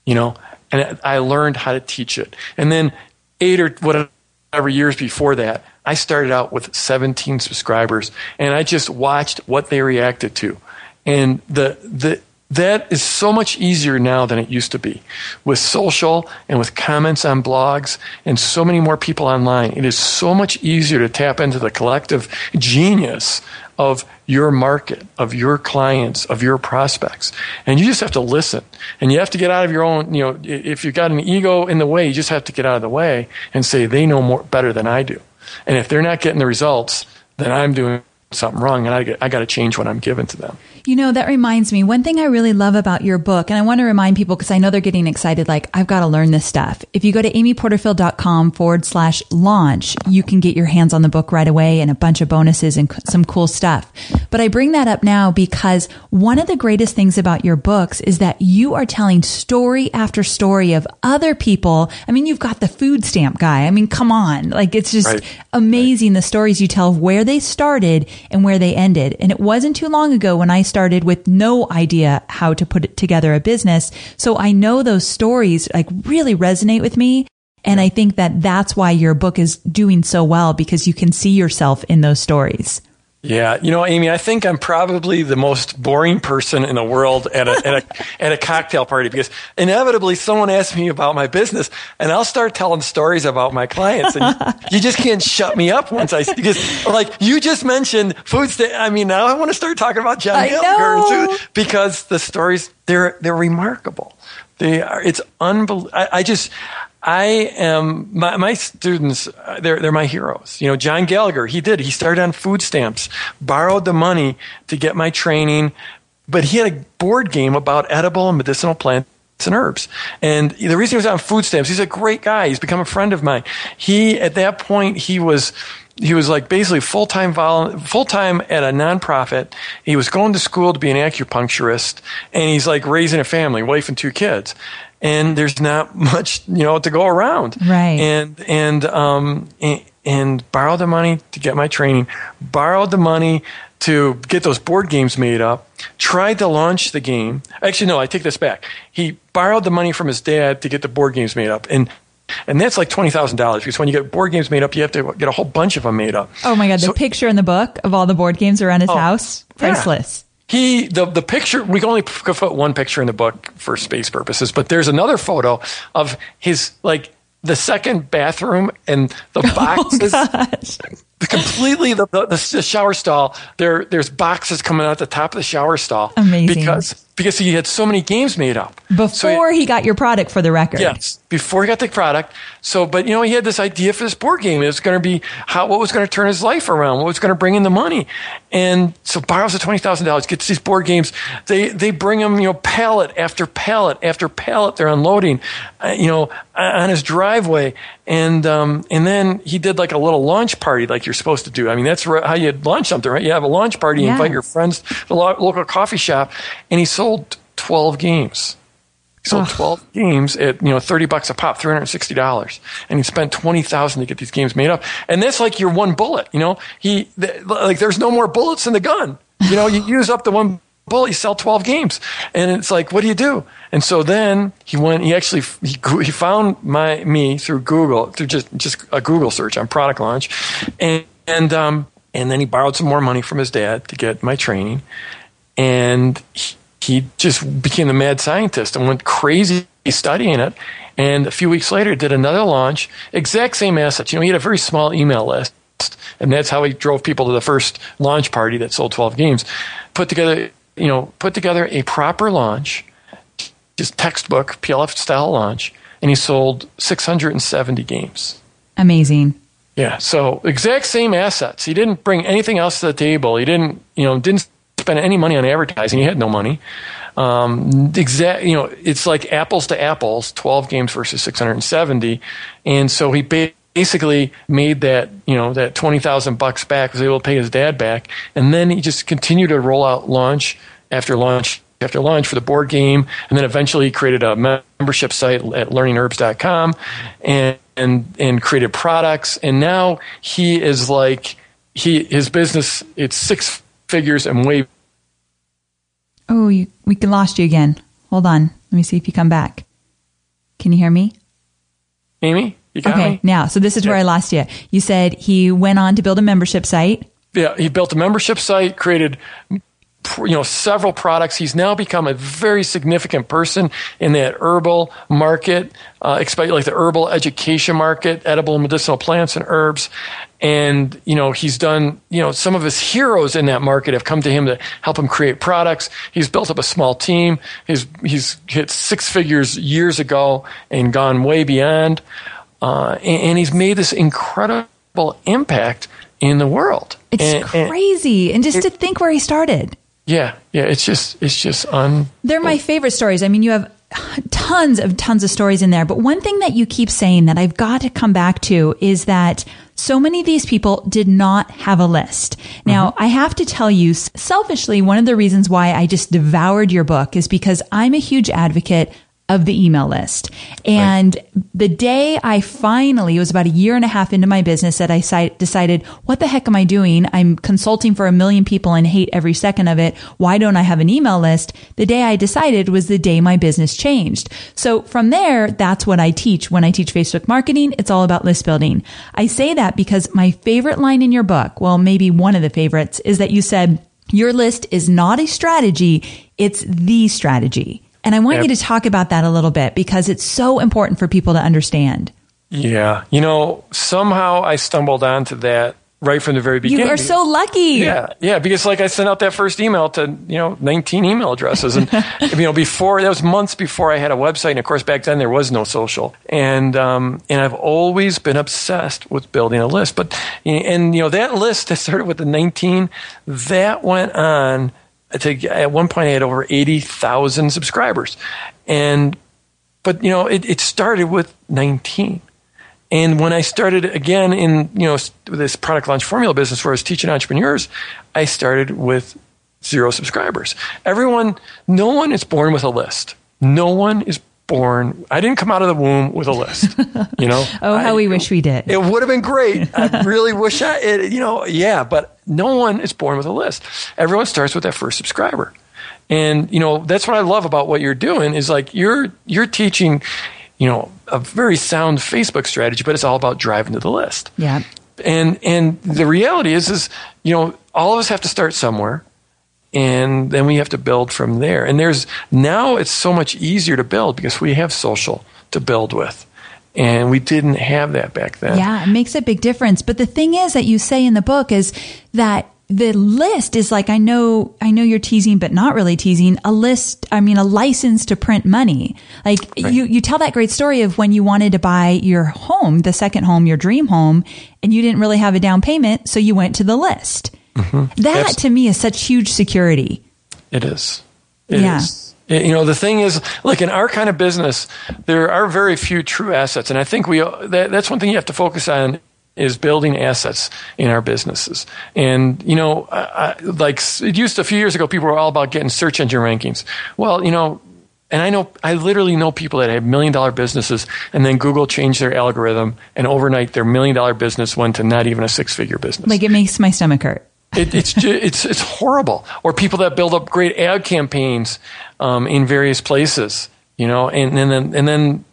and I learned how to teach it. And then 8 or whatever years before that, I started out with 17 subscribers, and I just watched what they reacted to. And that is so much easier now than it used to be. With social and with comments on blogs and so many more people online, it is so much easier to tap into the collective genius of your market, of your clients, of your prospects. And you just have to listen. And you have to get out of your own, if you've got an ego in the way, you just have to get out of the way and say, they know better than I do. And if they're not getting the results, then I'm doing something wrong, and I got to change what I'm giving to them. That reminds me, one thing I really love about your book, and I want to remind people because I know they're getting excited, like, I've got to learn this stuff. If you go to amyporterfield.com/launch, you can get your hands on the book right away and a bunch of bonuses and some cool stuff. But I bring that up now because one of the greatest things about your books is that you are telling story after story of other people. I mean, you've got the food stamp guy. I mean, come on. Like, it's just amazing the stories you tell of where they started and where they ended. And it wasn't too long ago when I started with no idea how to put together a business. So I know those stories like really resonate with me. And I think that that's why your book is doing so well, because you can see yourself in those stories. Yeah. Amy, I think I'm probably the most boring person in the world at a cocktail party, because inevitably someone asks me about my business and I'll start telling stories about my clients, and you just can't shut me up you just mentioned food. I mean, now I want to start talking about John Gallagher, because the stories, they're remarkable. They are. It's unbelievable. My students, they're my heroes. John Gallagher, he started on food stamps, borrowed the money to get my training, but he had a board game about edible and medicinal plants and herbs. And the reason he was on food stamps, he's a great guy. He's become a friend of mine. At that point, he was like basically full-time at a nonprofit. He was going to school to be an acupuncturist, and he's like raising a family, wife and 2 kids. And there's not much, to go around. Right. And borrowed the money to get my training, borrowed the money to get those board games made up, tried to launch the game. Actually, no, I take this back. He borrowed the money from his dad to get the board games made up. And that's like $20,000, because when you get board games made up, you have to get a whole bunch of them made up. Oh my God. The picture in the book of all the board games around his house. Priceless. Yeah. The picture, we only put one picture in the book for space purposes, but there's another photo of his, like, the second bathroom and the boxes, completely the shower stall. There's boxes coming out the top of the shower stall. Amazing. Because he had so many games made up. Before he got your product, for the record. Yes, before he got the product. But he had this idea for this board game. It was going to be what was going to turn his life around, what was going to bring in the money. And so borrows the $20,000, gets these board games. They bring him, pallet after pallet after pallet. They're unloading, on his driveway. And then he did like a little launch party, like you're supposed to do. I mean, that's how you launch something, right? You have a launch party, you invite your friends to the local coffee shop, and he sold 12 games. He sold 12 games at $30 a pop, $360, and he spent $20,000 to get these games made up. And that's like your one bullet. There's no more bullets in the gun. You use up the one bullet, you sell 12 games, and it's like, what do you do? And so then he found me through Google, through just a Google search on product launch, and then he borrowed some more money from his dad to get my training, and he just became the mad scientist and went crazy studying it. And a few weeks later, did another launch, exact same assets. He had a very small email list, and that's how he drove people to the first launch party that sold 12 games. Put together a proper launch, just textbook PLF style launch, and he sold 670 games. Amazing. Yeah. So exact same assets. He didn't bring anything else to the table. He didn't, didn't spend any money on advertising. He had no money. It's like apples to apples, 12 games versus 670. And so he basically made that, that $20,000 back, was able to pay his dad back. And then he just continued to roll out launch after launch after launch for the board game. And then eventually he created a membership site at learningherbs.com and created products. And now he is his business, it's 6 figures and way. Oh, we lost you again. Hold on. Let me see if you come back. Can you hear me? Amy? Okay, now, so this is where I lost you. You said he went on to build a membership site. Yeah, he built a membership site, created several products. He's now become a very significant person in that herbal market, the herbal education market, edible and medicinal plants and herbs. And, he's done, some of his heroes in that market have come to him to help him create products. He's built up a small team. He's hit 6 figures years ago and gone way beyond. And he's made this incredible impact in the world. It's crazy. And just to think where he started. Yeah. Yeah. It's just they're my favorite stories. I mean, you have tons of stories in there. But one thing that you keep saying that I've got to come back to is that so many of these people did not have a list. Now, I have to tell you, selfishly, one of the reasons why I just devoured your book is because I'm a huge advocate of the email list. And the day I finally, it was about a year and a half into my business that I decided, what the heck am I doing? I'm consulting for 1 million people and hate every second of it. Why don't I have an email list? The day I decided was the day my business changed. So from there, that's what I teach. When I teach Facebook marketing, it's all about list building. I say that because my favorite line in your book, well, maybe one of the favorites, is that you said, your list is not a strategy, it's the strategy. And I want you to talk about that a little bit because it's so important for people to understand. Yeah. Somehow I stumbled onto that right from the very beginning. You are so lucky. Yeah. Yeah. Because I sent out that first email to, 19 email addresses. And, before, that was months before I had a website. And of course, back then there was no social. And I've always been obsessed with building a list. But, that list that started with the 19, that went on. At one point I had over 80,000 subscribers, it started with 19. And when I started again in this product launch formula business where I was teaching entrepreneurs, I started with 0 subscribers. No one is born with a list. No one is born. I didn't come out of the womb with a list. How we wish we did. It would have been great. I really wish but. No one is born with a list. Everyone starts with that first subscriber. And, that's what I love about what you're doing is you're teaching, a very sound Facebook strategy, but it's all about driving to the list. Yeah. And the reality is, all of us have to start somewhere and then we have to build from there. And now it's so much easier to build because we have social to build with. And we didn't have that back then. Yeah, it makes a big difference. But the thing is that you say in the book is that the list is I know you're teasing, but not really teasing, a license to print money. You tell that great story of when you wanted to buy your home, the second home, your dream home, and you didn't really have a down payment. So you went to the list. Mm-hmm. That to me is such huge security. It is. It is. The thing is, in our kind of business, there are very few true assets. And I think that's one thing you have to focus on is building assets in our businesses. And, it used to, a few years ago, people were all about getting search engine rankings. Well, and I literally know people that have $1 million businesses and then Google changed their algorithm and overnight their $1 million business went to not even a 6-figure business. It makes my stomach hurt. It's horrible. Or people that build up great ad campaigns in various places, and then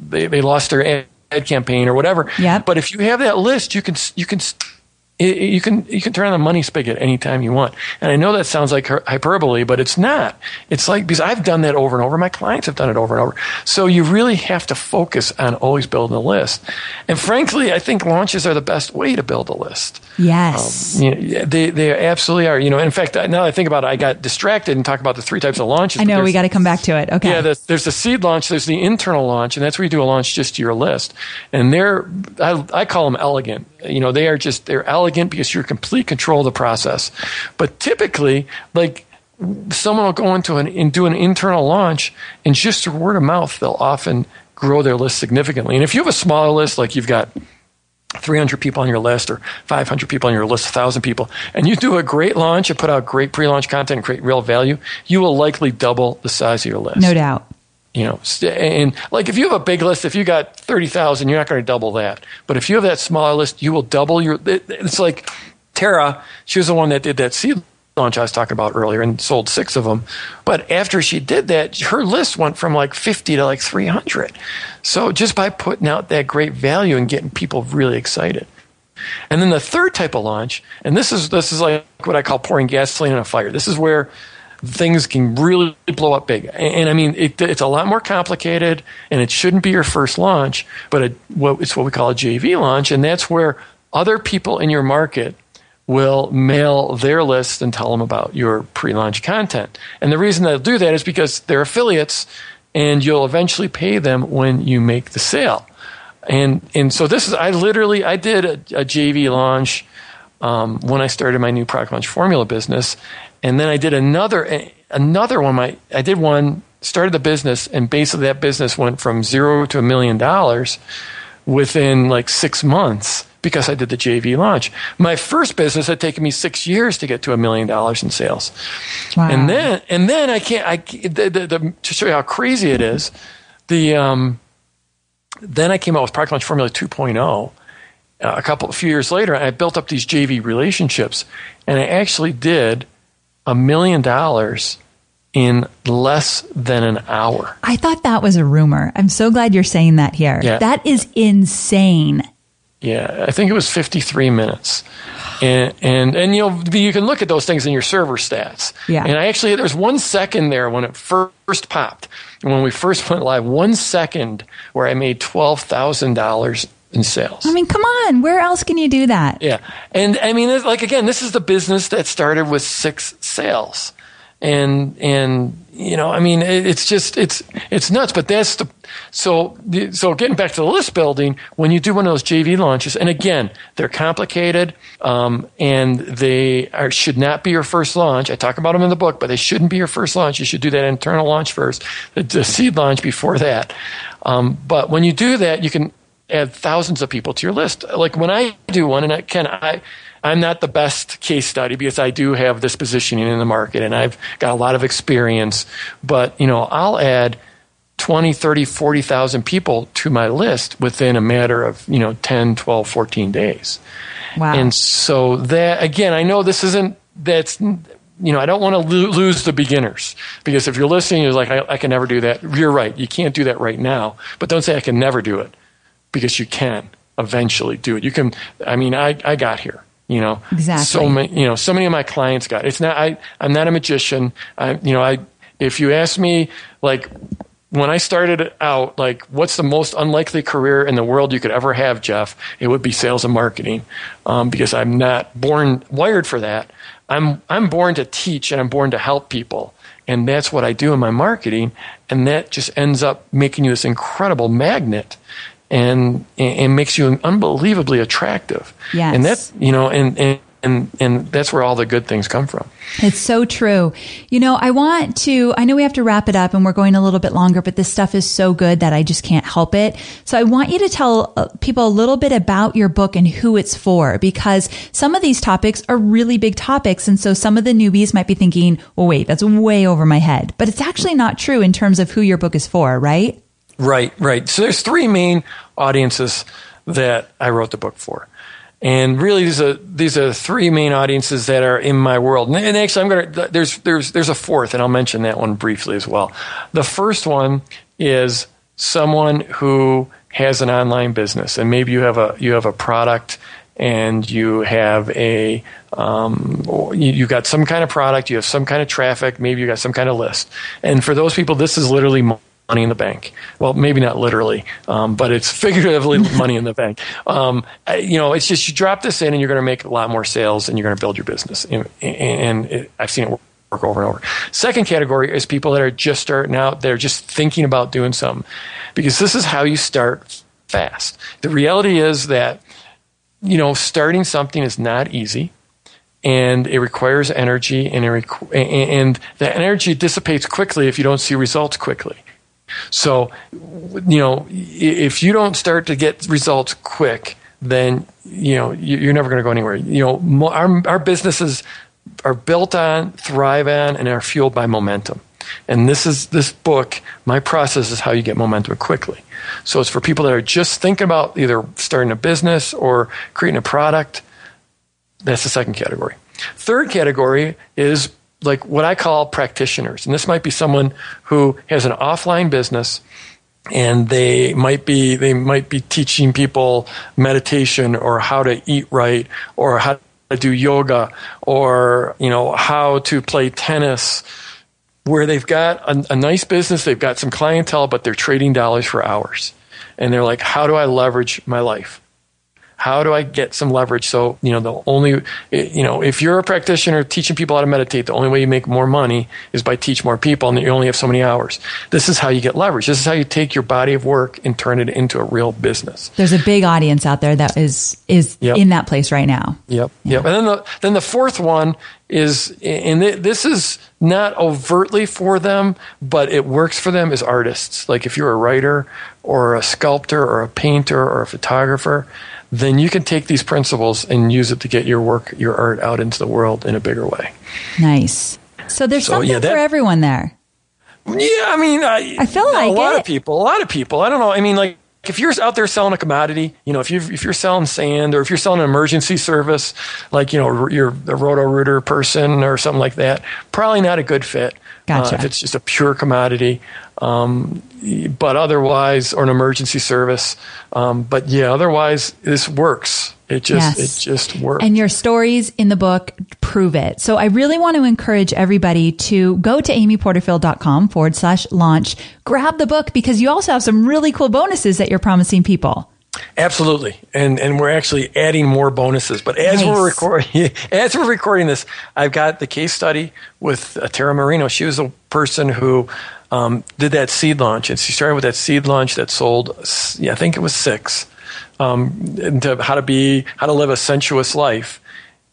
they lost their ad campaign or whatever. Yeah. But if you have that list, you can turn on the money spigot anytime you want. And I know that sounds like hyperbole, but it's not. It's because I've done that over and over. My clients have done it over and over. So you really have to focus on always building a list. And frankly, I think launches are the best way to build a list. Yes. They absolutely are. In fact, now that I think about it, I got distracted and talked about the 3 types of launches. I know, we got to come back to it. Okay. Yeah, there's the seed launch, there's the internal launch, and that's where you do a launch just to your list. And I call them elegant. you know, they are just, they're elegant because you're in complete control of the process. But typically, like, someone will go into and do an internal launch, and just through word of mouth, they'll often grow their list significantly. And if you have a smaller list, like you've got 300 people on your list or 500 people on your list, 1,000 people, and you do a great launch and put out great pre-launch content and create real value, you will likely double the size of your list. No doubt. You know, and like if you have a big list, if you got 30,000, you're not going to double that. But if you have that smaller list, you will double your, it's like Tera, she was the one that did that seed launch I was talking about earlier and sold 6 of them. But after she did that, her list went from like 50 to like 300. So just by putting out that great value and getting people really excited. And then the third type of launch, and this is like what I call pouring gasoline on a fire. This is where things can really blow up big. And I mean, it's a lot more complicated, and it shouldn't be your first launch, but it's what we call a JV launch. And that's where other people in your market will mail their list and tell them about your pre-launch content. And the reason they'll do that is because they're affiliates, and you'll eventually pay them when you make the sale. And so this is, I did a JV launch when I started my new product launch formula business. And then I did another one. I did one, started the business, and basically that business went from zero to $1 million within like 6 months because I did the JV launch. My first business had taken me 6 years to get to $1 million in sales. Wow. And then to show you how crazy it is, then I came out with Product Launch Formula 2.0. A few years later, I built up these JV relationships, and I actually did $1 million in less than an hour. I thought that was a rumor. I'm so glad you're saying that here. Yeah. That is insane. Yeah, I think it was 53 minutes. And you can look at those things in your server stats. Yeah. And I actually, there was 1 second there when it first popped. When we first went live, 1 second where I made $12,000 in sales. I mean, come on, where else can you do that? Yeah. And I mean, like, again, this is the business that started with 6 sales. And you know, I mean, it's just, it's nuts, but that's so getting back to the list building, when you do one of those JV launches, and again, they're complicated, and should not be your first launch. I talk about them in the book, but they shouldn't be your first launch. You should do that internal launch first, the seed launch before that. But when you do that, you can add thousands of people to your list. Like when I do one, and I'm not the best case study because I do have this positioning in the market and I've got a lot of experience, but you know, I'll add 20, 30, 40,000 people to my list within a matter of, you know, 10, 12, 14 days. Wow. And so that, again, I know this isn't, that's, you know, I don't want to lose the beginners, because if you're listening, you're like, I can never do that. You're right. You can't do that right now, but don't say I can never do it, because you can eventually do it. You can, I mean, I got here. You know, exactly. So many of my clients got, it's not, I'm not a magician. If you ask me, like when I started out, like what's the most unlikely career in the world you could ever have, Jeff, it would be sales and marketing. Because I'm not wired for that. I'm born to teach, and I'm born to help people. And that's what I do in my marketing. And that just ends up making you this incredible magnet. And it makes you unbelievably attractive. Yes. And that's, you know, and that's where all the good things come from. It's so true. You know, I know we have to wrap it up and we're going a little bit longer, but this stuff is so good that I just can't help it. So I want you to tell people a little bit about your book and who it's for, because some of these topics are really big topics. And so some of the newbies might be thinking, well, wait, that's way over my head, but it's actually not true in terms of who your book is for, right? Right. So there's 3 main audiences that I wrote the book for. And really these are 3 main audiences that are in my world. And actually there's a 4th, and I'll mention that one briefly as well. The first one is someone who has an online business, and maybe you have a product, and you have a you've got some kind of product, you have some kind of traffic, maybe you got some kind of list. And for those people, this is literally money in the bank. Well, maybe not literally, but it's figuratively money in the bank. You know, it's just you drop this in and you're going to make a lot more sales and you're going to build your business. And I've seen it work over and over. Second category is people that are just starting out. They're just thinking about doing something, because this is how you start fast. The reality is that you know, starting something is not easy, and it requires energy, and the energy dissipates quickly if you don't see results quickly. So, you know, if you don't start to get results quick, then, you know, you're never going to go anywhere. You know, our businesses are built on, thrive on, and are fueled by momentum. And this book, my process is how you get momentum quickly. So it's for people that are just thinking about either starting a business or creating a product. That's the second category. Third category is like what I call practitioners. And this might be someone who has an offline business, and they might be teaching people meditation or how to eat right or how to do yoga or, you know, how to play tennis, where they've got a nice business, they've got some clientele, but they're trading dollars for hours. And they're like, how do I leverage my life? How do I get some leverage? So, you know, if you're a practitioner teaching people how to meditate, the only way you make more money is by teach more people, and you only have so many hours. This is how you get leverage. This is how you take your body of work and turn it into a real business. There's a big audience out there that is yep. in that place right now. Yep. Yeah. Yep. And then the fourth one is, and this is not overtly for them, but it works for them, as artists. Like if you're a writer or a sculptor or a painter or a photographer, then you can take these principles and use it to get your work, your art out into the world in a bigger way. Nice. So there's something for everyone there. Yeah, I mean, I feel like a lot of people. I don't know. I mean, like if you're out there selling a commodity, you know, if you're selling sand, or if you're selling an emergency service, like, you know, you're a Roto-Rooter person or something like that, probably not a good fit. Gotcha. If it's just a pure commodity, but otherwise, or an emergency service. But yeah, otherwise this works. It just works. And your stories in the book prove it. So I really want to encourage everybody to go to amyporterfield.com/launch, grab the book, because you also have some really cool bonuses that you're promising people. Absolutely. And we're actually adding more bonuses. But as we're recording this, I've got the case study with Tera Marino. She was the person who did that seed launch. And she started with that seed launch that sold, I think it was 6, into how to live a sensuous life.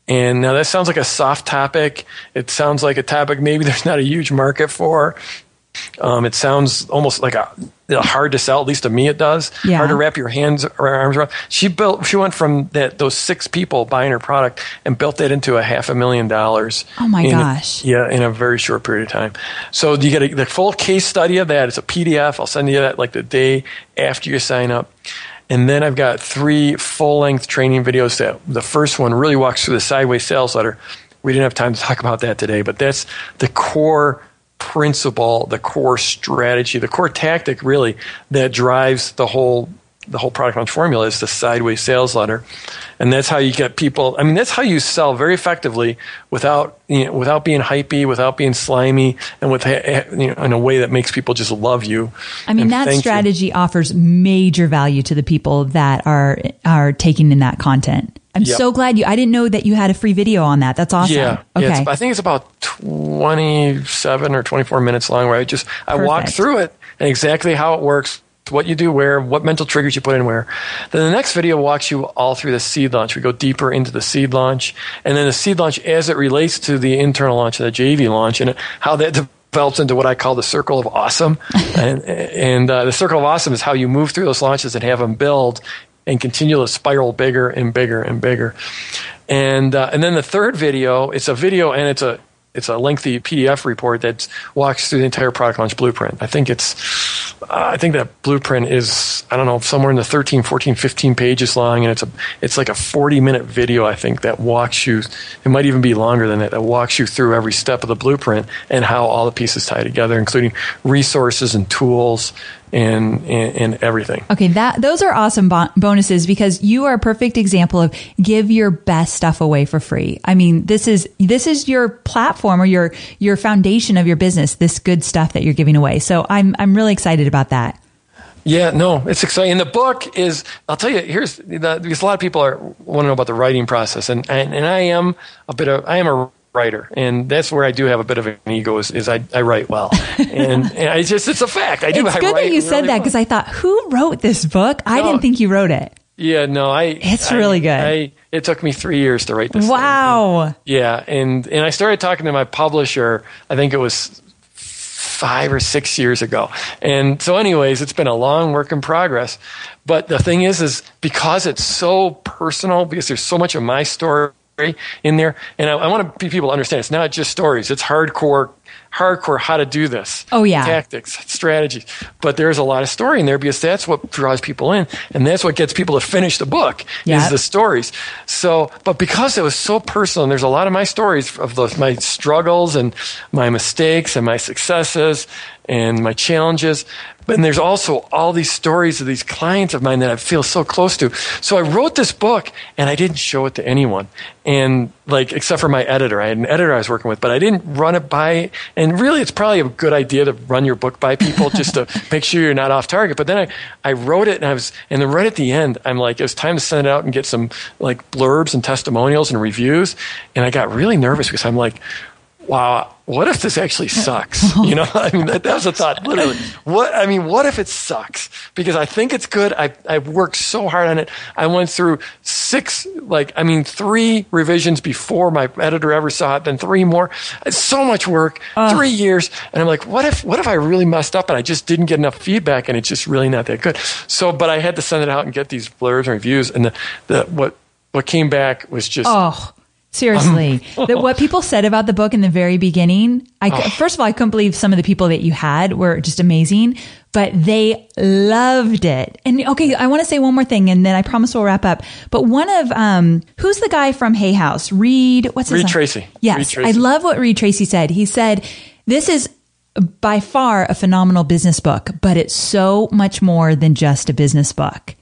And now that sounds like a soft topic. It sounds like a topic maybe there's not a huge market for. It sounds almost like hard to sell, at least to me it does. Yeah. Hard to wrap your hands or arms around. She went from those 6 people buying her product and built that into a $500,000. Oh my gosh. In a very short period of time. So you get the full case study of that. It's a PDF. I'll send you that like the day after you sign up. And then I've got 3 full-length training videos. That the first one really walks through the sideways sales letter. We didn't have time to talk about that today, but that's the core principle, the core strategy, the core tactic really that drives the whole product launch formula is the sideways sales letter. And that's how you get people. I mean, that's how you sell very effectively without being hypey, without being slimy, and in a way that makes people just love you. I mean, that strategy offers major value to the people that are taking in that content. I'm so glad I didn't know that you had a free video on that. That's awesome. Yeah. Okay. Yeah, I think it's about 27 or 24 minutes long, where I walk through it and exactly how it works, what you do where, what mental triggers you put in where. Then the next video walks you all through the seed launch. We go deeper into the seed launch, and then the seed launch as it relates to the internal launch and the JV launch, and how that develops into what I call the circle of awesome. and the circle of awesome is how you move through those launches and have them build and continue to spiral bigger and bigger and bigger. And then the third video, it's a video and it's a lengthy PDF report that walks through the entire product launch blueprint. I think that blueprint is, I don't know, somewhere in the 13, 14, 15 pages long, and it's like a 40-minute video, I think, that walks you, it might even be longer than that walks you through every step of the blueprint and how all the pieces tie together, including resources and tools and everything. Okay, those are awesome bonuses, because you are a perfect example of give your best stuff away for free. I mean, this is your platform or your foundation of your business, this good stuff that you're giving away. So I'm really excited about that. Yeah, no, it's exciting. And the book is, I'll tell you, because a lot of people want to know about the writing process, and I am a writer, and that's where I do have a bit of an ego. Is I write well, and it's a fact. I do. It's good that you said that, because I thought, who wrote this book? I didn't think you wrote it. Yeah, no, it's really good. It took me 3 years to write this. Wow. Thing. Yeah, and I started talking to my publisher, I think it was 5 or 6 years ago. And so anyways, it's been a long work in progress. But the thing is because it's so personal, because there's so much of my story in there, and I want people to understand it's not just stories, it's hardcore how to do this. Oh, yeah. Tactics, strategies. But there's a lot of story in there because that's what draws people in. And that's what gets people to finish the book is the stories. So, but because it was so personal, and there's a lot of my stories of my struggles and my mistakes and my successes and my challenges. But there's also all these stories of these clients of mine that I feel so close to. So I wrote this book and I didn't show it to anyone. And except for my editor, I had an editor I was working with, but I didn't run it by. And really, it's probably a good idea to run your book by people just to make sure you're not off target. But then I wrote it, and then right at the end, I'm like, it was time to send it out and get some blurbs and testimonials and reviews. And I got really nervous because I'm like, wow, what if this actually sucks? You know, I mean, that was a thought, literally. What if it sucks? Because I think it's good. I've worked so hard on it. I went through 3 revisions before my editor ever saw it, then 3 more. It's so much work, 3 years. And I'm like, what if I really messed up and I just didn't get enough feedback and it's just really not that good? So, but I had to send it out and get these blurbs and reviews, and what came back was just... Oh. Seriously, that what people said about the book in the very beginning, first of all, I couldn't believe some of the people that you had were just amazing, but they loved it. And okay, I want to say one more thing and then I promise we'll wrap up. But one of, who's the guy from Hay House? Reed Tracy. Yes. Reed Tracy. I love what Reed Tracy said. He said, this is by far a phenomenal business book, but it's so much more than just a business book.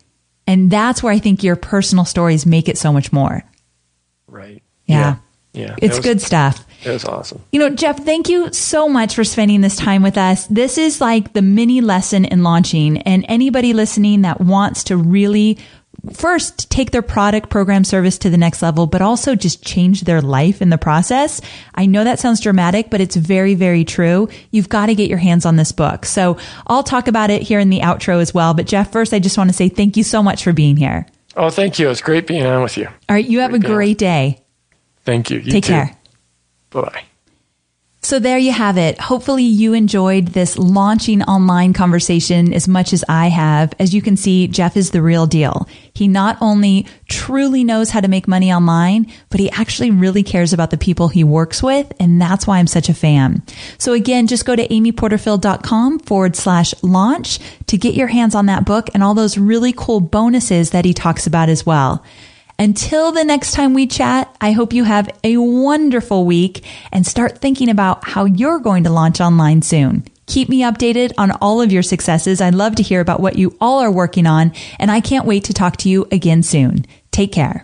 And that's where I think your personal stories make it so much more. Right. Yeah. It's good stuff. It was awesome. You know, Jeff, thank you so much for spending this time with us. This is like the mini lesson in launching, and anybody listening that wants to really first take their product, program, service to the next level, but also just change their life in the process. I know that sounds dramatic, but it's very, very true. You've got to get your hands on this book. So I'll talk about it here in the outro as well. But Jeff, first, I just want to say thank you so much for being here. Oh, thank you. It's great being on with you. All right. You have a great day. Thank you. You Take too. Care. Bye-bye. So there you have it. Hopefully you enjoyed this launching online conversation as much as I have. As you can see, Jeff is the real deal. He not only truly knows how to make money online, but he actually really cares about the people he works with. And that's why I'm such a fan. So again, just go to amyporterfield.com/launch to get your hands on that book and all those really cool bonuses that he talks about as well. Until the next time we chat, I hope you have a wonderful week and start thinking about how you're going to launch online soon. Keep me updated on all of your successes. I'd love to hear about what you all are working on, and I can't wait to talk to you again soon. Take care.